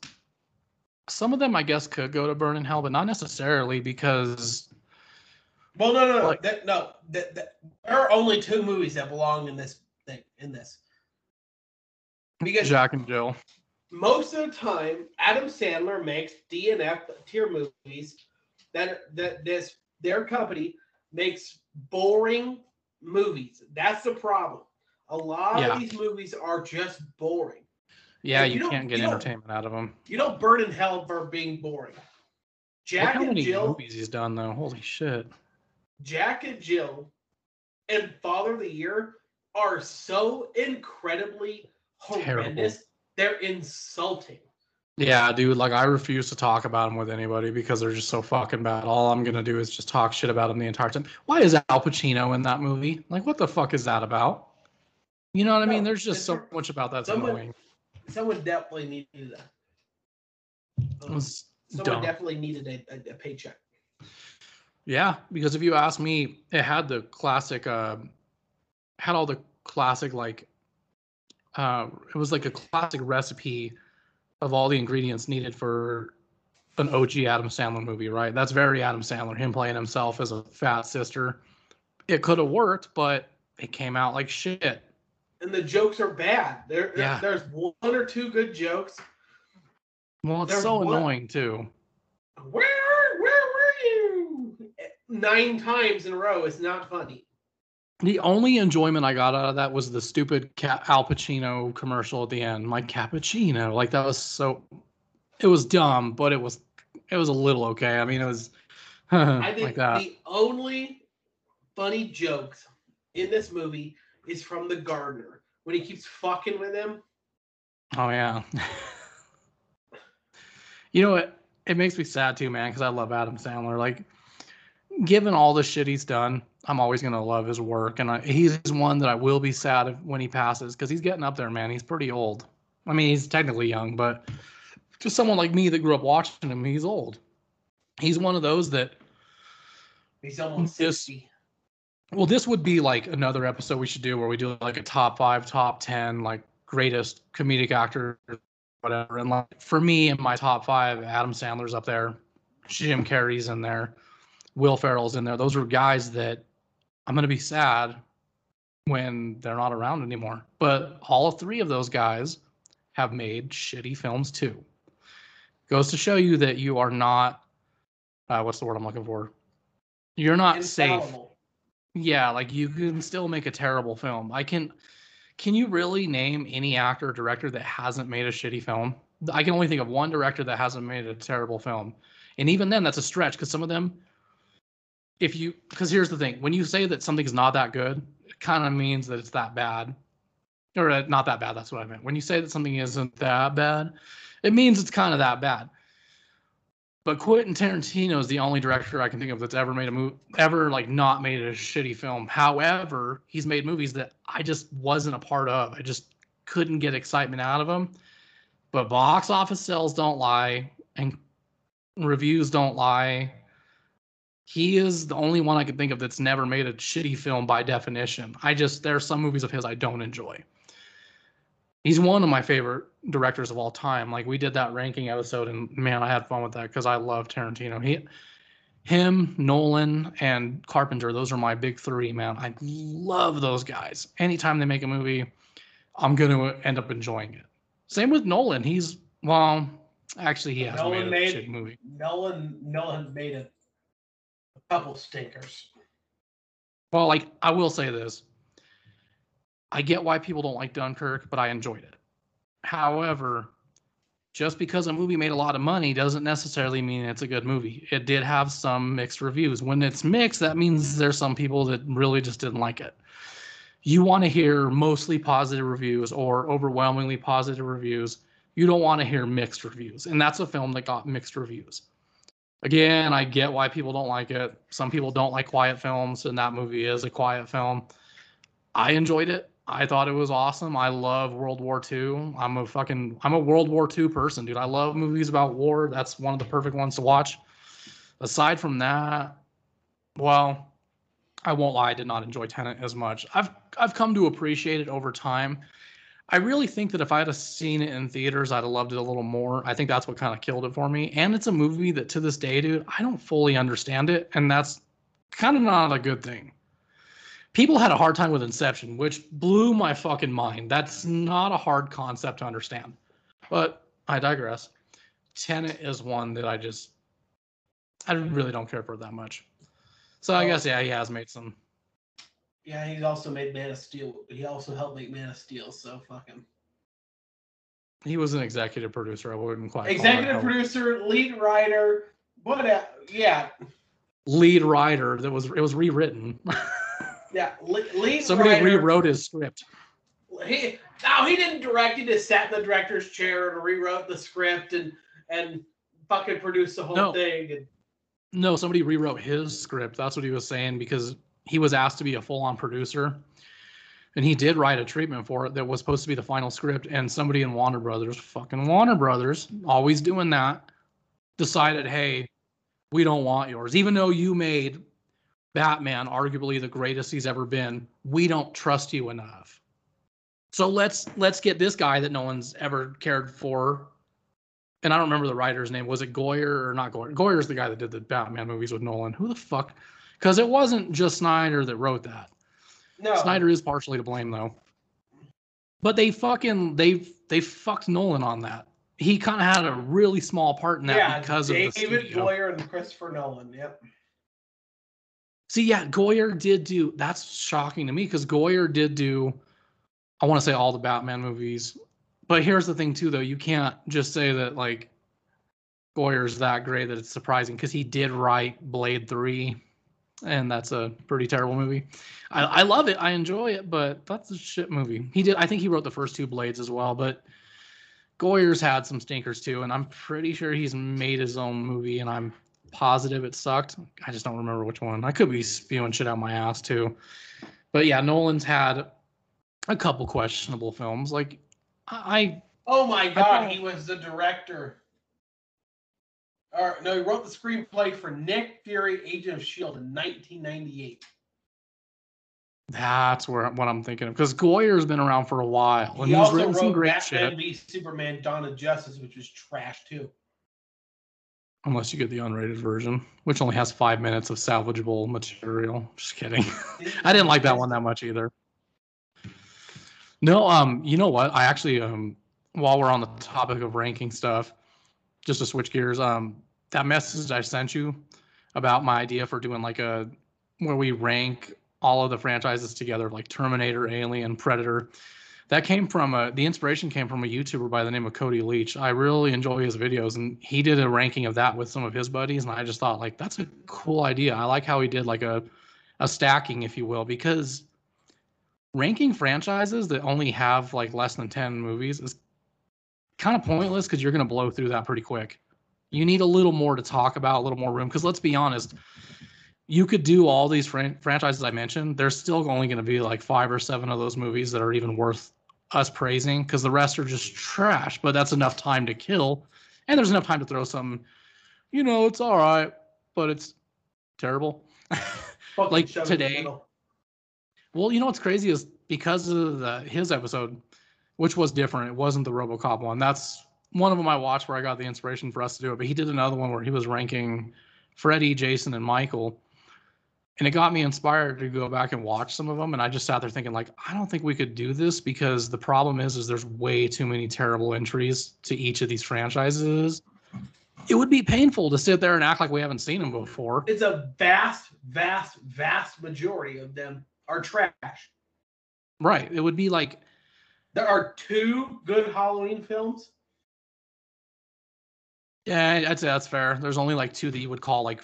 some of them I guess could go to Burn in Hell, but not necessarily because. Well, no, no, no, like, that, no. That, that, there are only two movies that belong in this thing, in this. Because Jack and Jill. Most of the time, Adam Sandler makes D and F tier movies that that this their company makes boring movies. That's the problem. A lot yeah. of these movies are just boring. Yeah, you, you can't get you entertainment out of them. You don't burn in hell for being boring. Jack and Jill. Look how many movies he's done though. Holy shit. Jack and Jill and Father of the Year are so incredibly horrendous. Terrible. They're insulting. Yeah, dude, like I refuse to talk about them with anybody because they're just so fucking bad. All I'm going to do is just talk shit about them the entire time. Why is Al Pacino in that movie? Like, what the fuck is that about? You know what no, I mean? There's just so there, much about that that's someone, annoying. Someone definitely needed that. Um, was someone dumb. definitely needed a, a, a paycheck. Yeah, because if you ask me, it had the classic, uh, had all the classic, like, uh, it was like a classic recipe of all the ingredients needed for an O G Adam Sandler movie, right? That's very Adam Sandler, him playing himself as a fat sister. It could have worked, but it came out like shit. And the jokes are bad. There, yeah. There's one or two good jokes. Well, it's there's so one, annoying, too. Where, where were you? Nine times in a row. It's not funny. The only enjoyment I got out of that was the stupid Al Pacino commercial at the end. Like, cappuccino. Like, that was so... It was dumb, but it was it was a little okay. I mean, it was I think like that. The only funny jokes in this movie is from the gardener. When he keeps fucking with him. Oh, yeah. You know what? It, it makes me sad, too, man, because I love Adam Sandler. Like, given all the shit he's done, I'm always going to love his work. And I, he's one that I will be sad of when he passes because he's getting up there, man. He's pretty old. I mean, he's technically young, but just someone like me that grew up watching him, he's old. He's one of those that... He's almost sixty. Well, this would be like another episode we should do where we do like a top five, top ten, like greatest comedic actor, whatever. And like for me, in my top five, Adam Sandler's up there, Jim Carrey's in there, Will Ferrell's in there. Those are guys that I'm going to be sad when they're not around anymore. But all three of those guys have made shitty films too. Goes to show you that you are not, uh, what's the word I'm looking for? You're not infallible. Safe. Yeah, like you can still make a terrible film. I can, can you really name any actor or director that hasn't made a shitty film? I can only think of one director that hasn't made a terrible film. And even then, that's a stretch because some of them, if you, because here's the thing, when you say that something's not that good, it kind of means that it's that bad. Or uh, not that bad, that's what I meant. When you say that something isn't that bad, it means it's kind of that bad. But Quentin Tarantino is the only director I can think of that's ever made a movie, ever like not made a shitty film. However, he's made movies that I just wasn't a part of. I just couldn't get excitement out of them. But box office sales don't lie, and reviews don't lie. He is the only one I can think of that's never made a shitty film by definition. I just there are some movies of his I don't enjoy. He's one of my favorite directors of all time. Like we did that ranking episode and man, I had fun with that because I love Tarantino. He, him, Nolan, and Carpenter. Those are my big three, man. I love those guys. Anytime they make a movie, I'm going to end up enjoying it. Same with Nolan. He's, well, actually he has Nolan made a made, shitty movie. Nolan, Nolan made a couple stinkers. Well, like I will say this. I get why people don't like Dunkirk, but I enjoyed it. However, just because a movie made a lot of money doesn't necessarily mean it's a good movie. It did have some mixed reviews. When it's mixed, that means there's some people that really just didn't like it. You want to hear mostly positive reviews or overwhelmingly positive reviews. You don't want to hear mixed reviews. And that's a film that got mixed reviews. Again, I get why people don't like it. Some people don't like quiet films, and that movie is a quiet film. I enjoyed it. I thought it was awesome. I love World War Two. I'm a fucking, I'm a World War Two person, dude. I love movies about war. That's one of the perfect ones to watch. Aside from that, well, I won't lie, I did not enjoy Tenet as much. I've I've come to appreciate it over time. I really think that if I had seen it in theaters, I'd have loved it a little more. I think that's what kind of killed it for me. And it's a movie that to this day, dude, I don't fully understand it. And that's kind of not a good thing. People had a hard time with Inception, which blew my fucking mind. That's not a hard concept to understand. But I digress. Tenet is one that I just, I really don't care for that much. So I guess, yeah, he has made some. Yeah, he's also made Man of Steel. He also helped make Man of Steel, so fuck him. He was an executive producer. I wouldn't quite executive producer, lead writer, but uh, yeah. Lead writer that was it was rewritten. Yeah, lead writer. Somebody rewrote his script. He no, he didn't direct. He just sat in the director's chair and rewrote the script and and fucking produced the whole no. thing. And, no, somebody rewrote his script. That's what he was saying, because he was asked to be a full-on producer, and he did write a treatment for it that was supposed to be the final script, and somebody in Warner Brothers, fucking Warner Brothers, always doing that, decided, hey, we don't want yours. Even though you made Batman arguably the greatest he's ever been, we don't trust you enough. So let's let's get this guy that no one's ever cared for. And I don't remember the writer's name. Was it Goyer or not Goyer? Goyer's the guy that did the Batman movies with Nolan. Who the fuck... Because it wasn't just Snyder that wrote that. No. Snyder is partially to blame, though. But they fucking, they they fucked Nolan on that. He kind of had a really small part in that yeah, because David of the studio. David Goyer and Christopher Nolan, yep. See, yeah, Goyer did do, that's shocking to me, because Goyer did do, I want to say all the Batman movies. But here's the thing, too, though. You can't just say that, like, Goyer's that great that it's surprising, because he did write Blade three. And that's a pretty terrible movie. I, I love it. I enjoy it, but that's a shit movie. He did. I think he wrote the first two Blades as well, but Goyer's had some stinkers too. And I'm pretty sure he's made his own movie, and I'm positive it sucked. I just don't remember which one. I could be spewing shit out my ass too. But yeah, Nolan's had a couple questionable films. Like I. Oh my God. He was the director. Or, no, he wrote the screenplay for Nick Fury, Agent of S H I E L D in nineteen ninety-eight. That's where what I'm thinking of. Because Goyer's been around for a while. And he he's also written wrote some great Batman shit. V Superman, Dawn of Justice, which was trash, too. Unless you get the unrated version, which only has five minutes of salvageable material. Just kidding. I didn't like that one that much, either. No, um, you know what? I actually, um, while we're on the topic of ranking stuff, just to switch gears, um, that message I sent you about my idea for doing like a, where we rank all of the franchises together, like Terminator, Alien, Predator, that came from a, the inspiration came from a YouTuber by the name of Cody Leach. I really enjoy his videos, and he did a ranking of that with some of his buddies. And I just thought, like, that's a cool idea. I like how he did like a, a stacking, if you will, because ranking franchises that only have like less than ten movies is kind of pointless, because you're going to blow through that pretty quick. You need a little more to talk about, a little more room, because let's be honest, you could do all these fran- franchises I mentioned, there's still only going to be like five or seven of those movies that are even worth us praising, because the rest are just trash. But that's enough time to kill, and there's enough time to throw some, you know, it's all right, but it's terrible. Like today. Well, you know what's crazy is because of the, his episode, which was different. It wasn't the RoboCop one. That's one of them I watched where I got the inspiration for us to do it. But he did another one where he was ranking Freddy, Jason, and Michael. And it got me inspired to go back and watch some of them. And I just sat there thinking, like, I don't think we could do this, because the problem is, is there's way too many terrible entries to each of these franchises. It would be painful to sit there and act like we haven't seen them before. It's a vast, vast, vast majority of them are trash. Right. It would be like... There are two good Halloween films. Yeah, I'd say that's fair. There's only like two that you would call like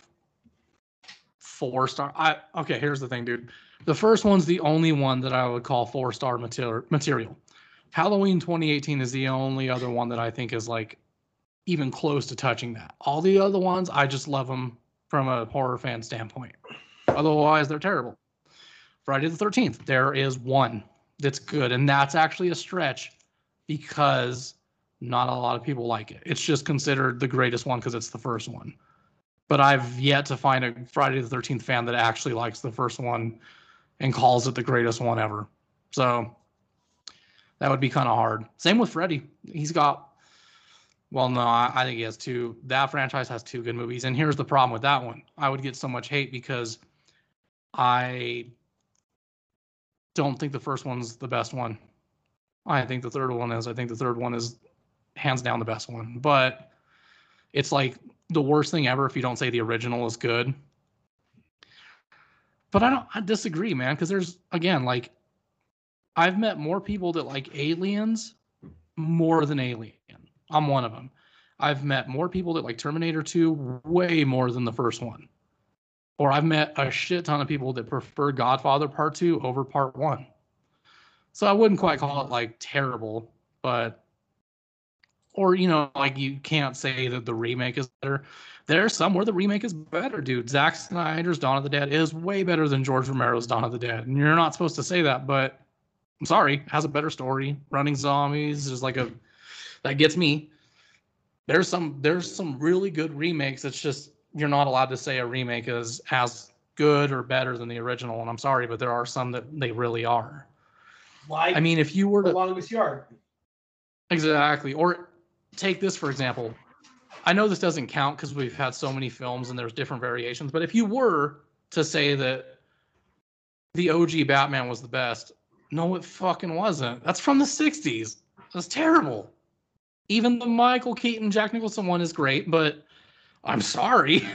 four star. I okay, here's the thing, dude. The first one's the only one that I would call four star mater- material. Halloween twenty eighteen is the only other one that I think is like even close to touching that. All the other ones, I just love them from a horror fan standpoint. Otherwise, they're terrible. Friday the thirteenth, there is one that's good, and that's actually a stretch, because not a lot of people like it. It's just considered the greatest one because it's the first one. but I've yet to find a Friday the thirteenth fan that actually likes the first one and calls it the greatest one ever. So that would be kind of hard. Same with Freddy. He's got, well, no, I, I think he has two. That franchise has two good movies. And here's the problem with that one. I would get so much hate because I don't think the first one's the best one. I think the third one is. I think the third one is hands down the best one. But it's like the worst thing ever if you don't say the original is good. But I don't. I disagree, man, because there's, again, like, I've met more people that like Aliens more than Alien. I'm one of them. I've met more people that like Terminator two way more than the first one. Or I've met a shit ton of people that prefer Godfather Part two over Part one. So I wouldn't quite call it like terrible, but... Or, you know, like you can't say that the remake is better. There's some where the remake is better, dude. Zack Snyder's Dawn of the Dead is way better than George Romero's Dawn of the Dead. And you're not supposed to say that, but I'm sorry. It has a better story. Running zombies is like a... That gets me. There's some there's some really good remakes. It's just you're not allowed to say a remake is as good or better than the original. And I'm sorry, but there are some that they really are. Like, I mean, if you were to... The Longest Yard. Exactly. Or... Take this, for example. I know this doesn't count because we've had so many films and there's different variations, but if you were to say that the O G Batman was the best, no, it fucking wasn't. That's from the sixties. That's terrible. Even the Michael Keaton, Jack Nicholson one is great, but I'm sorry.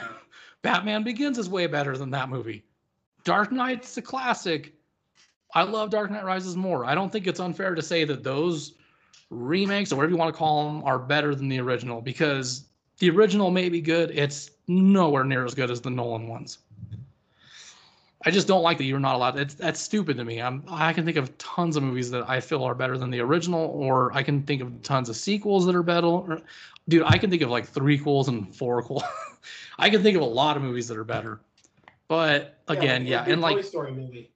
Batman Begins is way better than that movie. Dark Knight's a classic. I love Dark Knight Rises more. I don't think it's unfair to say that those remakes, or whatever you want to call them, are better than the original, because the original may be good. It's nowhere near as good as the Nolan ones. I just don't like that you're not allowed. It's, that's stupid to me. I'm, I can think of tons of movies that I feel are better than the original, or I can think of tons of sequels that are better. Or, dude, I can think of like threequels and fourquels. I can think of a lot of movies that are better. But again, yeah, yeah and like Toy Story movie.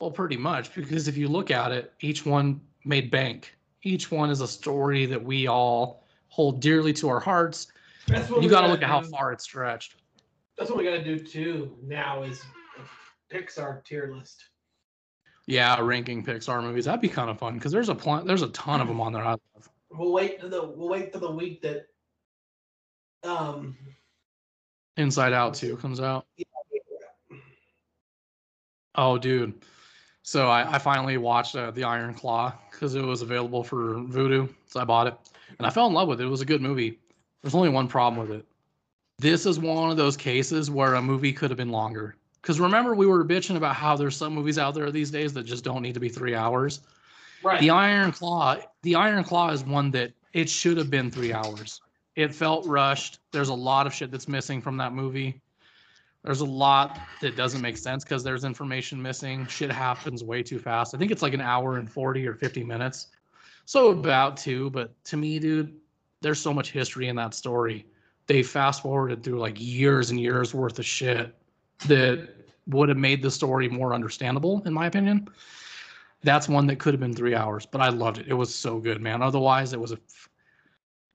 Well, pretty much, because if you look at it, each one made bank. Each one is a story that we all hold dearly to our hearts. That's what you got to look at, how far it's stretched. That's what we got to do too now is Pixar tier list. Yeah, ranking Pixar movies. That'd be kind of fun because there's a pl- there's a ton of them on there. I love. We'll wait for the we'll wait for the week that um Inside Out two comes out. Yeah, yeah. Oh, dude. So I, I finally watched uh, The Iron Claw because it was available for Vudu, so I bought it. And I fell in love with it. It was a good movie. There's only one problem with it. This is one of those cases where a movie could have been longer. Because remember, we were bitching about how there's some movies out there these days that just don't need to be three hours. Right. The Iron Claw, The Iron Claw is one that it should have been three hours. It felt rushed. There's a lot of shit that's missing from that movie. There's a lot that doesn't make sense because there's information missing. Shit happens way too fast. I think it's like an hour and forty or fifty minutes. So about two. But to me, dude, there's so much history in that story. They fast forwarded through like years and years worth of shit that would have made the story more understandable, in my opinion. That's one that could have been three hours, but I loved it. It was so good, man. Otherwise, it was a...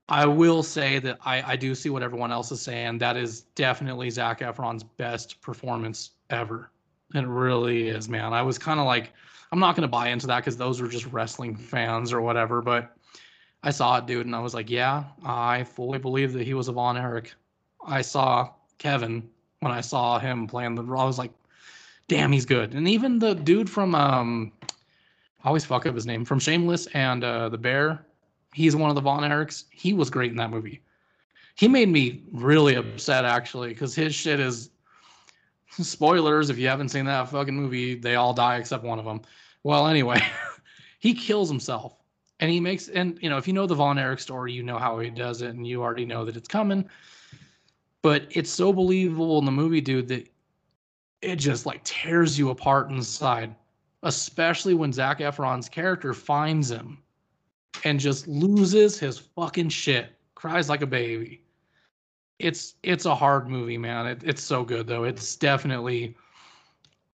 I will say that I, I do see what everyone else is saying. That is definitely Zac Efron's best performance ever. It really is, man. I was kind of like, I'm not going to buy into that because those are just wrestling fans or whatever. But I saw it, dude, and I was like, yeah, I fully believe that he was a Von Erich. I saw Kevin when I saw him playing the role. I was like, damn, he's good. And even the dude from, um, I always fuck up his name, from Shameless and uh, The Bear. He's one of the Von Erichs. He was great in that movie. He made me really upset, actually, because his shit is... Spoilers, if you haven't seen that fucking movie, they all die except one of them. Well, anyway, he kills himself. And he makes... And, you know, if you know the Von Erich story, you know how he does it, and you already know that it's coming. But it's so believable in the movie, dude, that it just, like, tears you apart inside. Especially when Zac Efron's character finds him. And just loses his fucking shit. Cries like a baby. It's it's a hard movie, man. It, it's so good, though. It's definitely...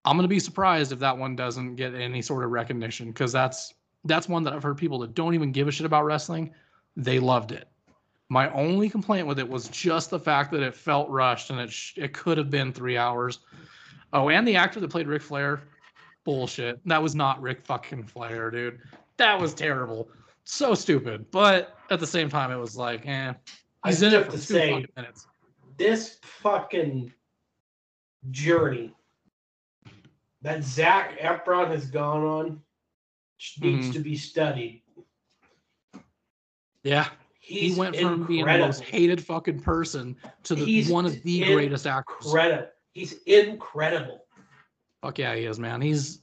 I'm going to be surprised if that one doesn't get any sort of recognition. Because that's that's one that I've heard people that don't even give a shit about wrestling. They loved it. My only complaint with it was just the fact that it felt rushed, and it sh- it could have been three hours. Oh, and the actor that played Ric Flair, bullshit. That was not Ric fucking Flair, dude. That was terrible. So stupid. But at the same time, it was like, eh. He's I in it for two say, fucking minutes. This fucking journey that Zac Efron has gone on needs mm-hmm. to be studied. Yeah. He's he went from incredible. being the most hated fucking person to the, He's one of the in- greatest actors. Incredible. He's incredible. Fuck yeah, he is, man. He's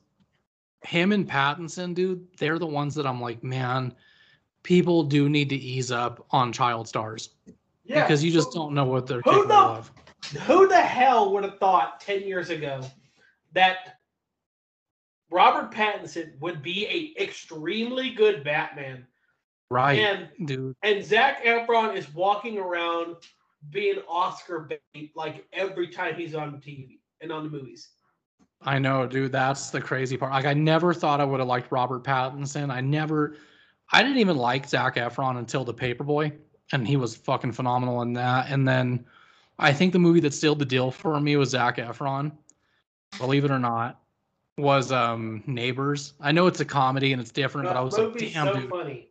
him and Pattinson, dude. They're the ones that I'm like, man, people do need to ease up on child stars. Yeah. Because you just don't know what they're capable of. Who the hell would have thought ten years ago that Robert Pattinson would be an extremely good Batman? Right, and, dude. And Zac Efron is walking around being Oscar bait like every time he's on T V and on the movies. I know, dude. That's the crazy part. Like, I never thought I would have liked Robert Pattinson. I never, I didn't even like Zac Efron until The Paperboy, and he was fucking phenomenal in that. And then I think the movie that sealed the deal for me was Zac Efron, believe it or not, was um, Neighbors. I know it's a comedy and it's different, that but I was like, damn, so dude. Funny.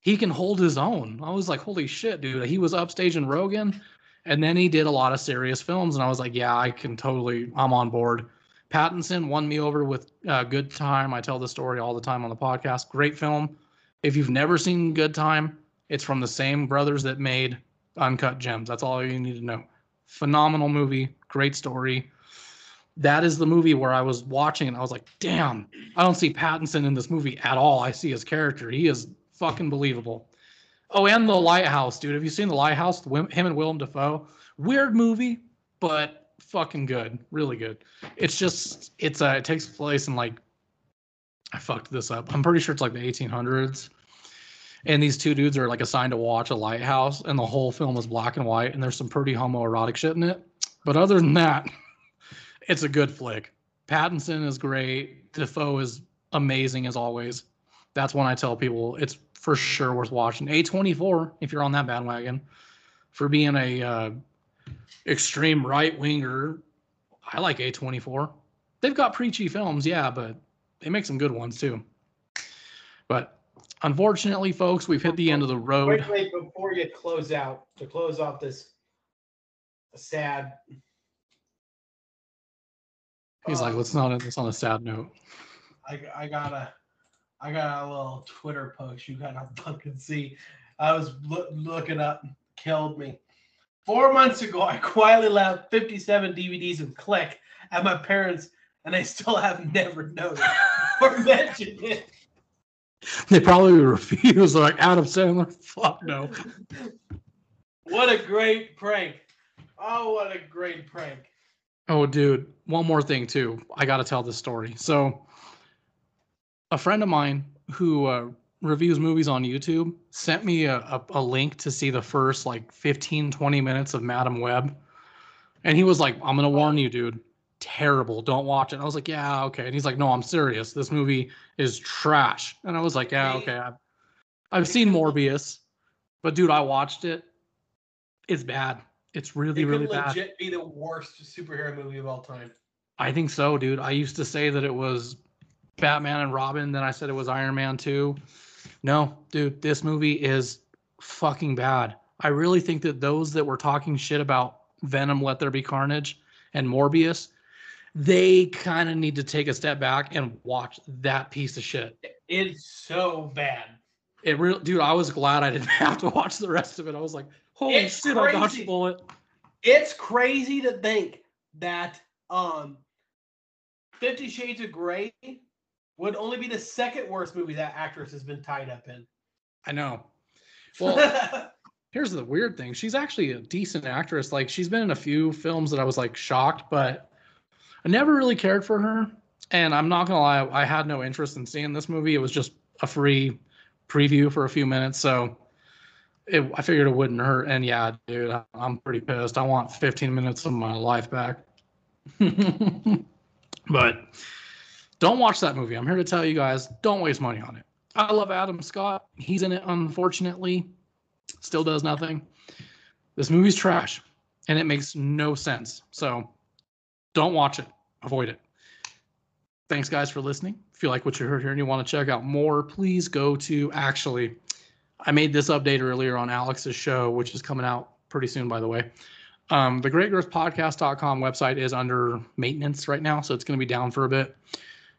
He can hold his own. I was like, holy shit, dude. He was upstage in Rogan, and then he did a lot of serious films, and I was like, yeah, I can totally, I'm on board. Pattinson won me over with uh, Good Time. I tell the story all the time on the podcast. Great film. If you've never seen Good Time, it's from the same brothers that made Uncut Gems. That's all you need to know. Phenomenal movie. Great story. That is the movie where I was watching, and I was like, damn, I don't see Pattinson in this movie at all. I see his character. He is fucking believable. Oh, and The Lighthouse, dude. Have you seen The Lighthouse? Him and Willem Dafoe. Weird movie, but fucking good. Really good. It's just, it's uh, it takes place in like, I fucked this up. I'm pretty sure it's like the eighteen hundreds. And these two dudes are like assigned to watch a lighthouse, and the whole film is black and white, and there's some pretty homoerotic shit in it. But other than that, it's a good flick. Pattinson is great. Dafoe is amazing as always. That's when I tell people it's for sure worth watching. A twenty-four, if you're on that bandwagon, for being a uh, extreme right winger, I like A twenty-four. They've got preachy films, yeah, but they make some good ones too. But unfortunately, folks, we've hit the end of the road. Wait, wait, before you close out, to close off this sad. He's uh, like, let's not end this on a sad note. I I gotta. I got a little Twitter post you gotta fucking see. I was lo- looking up, killed me. Four months ago, I quietly left fifty-seven D V Ds of Click at my parents', and I still have never noticed or mentioned it. They probably refuse. They're like, Adam Sandler, fuck no. What a great prank. Oh, what a great prank. Oh, dude. One more thing, too. I gotta tell this story. So, a friend of mine who uh, reviews movies on YouTube sent me a, a, a link to see the first like fifteen, twenty minutes of Madam Web. And he was like, I'm going to warn you, dude. Terrible. Don't watch it. And I was like, yeah, okay. And he's like, no, I'm serious. This movie is trash. And I was like, yeah, okay. I've, I've seen Morbius, but dude, I watched it. It's bad. It's really, it really bad. It could legit be the worst superhero movie of all time. I think so, dude. I used to say that it was Batman and Robin, then I said it was Iron Man two. No, dude, this movie is fucking bad. I really think that those that were talking shit about Venom, Let There Be Carnage, and Morbius, they kind of need to take a step back and watch that piece of shit. It's so bad. It really, dude, I was glad I didn't have to watch the rest of it. I was like, holy it's shit, crazy. I dodged a bullet. It's crazy to think that um, Fifty Shades of Grey would only be the second worst movie that actress has been tied up in. I know. Well, here's the weird thing. She's actually a decent actress. Like, she's been in a few films that I was, like, shocked, but I never really cared for her. And I'm not going to lie, I had no interest in seeing this movie. It was just a free preview for a few minutes, so it, I figured it wouldn't hurt. And, yeah, dude, I'm pretty pissed. I want fifteen minutes of my life back. But don't watch that movie. I'm here to tell you guys, don't waste money on it. I love Adam Scott. He's in it, unfortunately. Still does nothing. This movie's trash, and it makes no sense. So don't watch it. Avoid it. Thanks, guys, for listening. If you like what you heard here and you want to check out more, please go to, actually, I made this update earlier on Alex's show, which is coming out pretty soon, by the way. Um, the great girls podcast dot com website is under maintenance right now, so it's going to be down for a bit.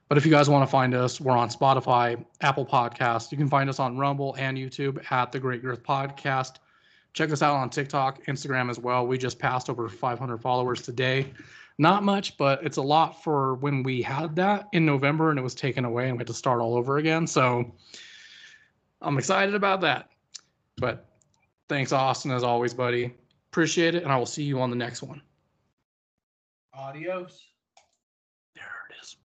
But if you guys want to find us, we're on Spotify, Apple Podcasts. You can find us on Rumble and YouTube at The Great Girth Podcast. Check us out on TikTok, Instagram as well. We just passed over five hundred followers today. Not much, but it's a lot for when we had that in November and it was taken away and we had to start all over again. So I'm excited about that. But thanks, Austin, as always, buddy. Appreciate it, and I will see you on the next one. Adios.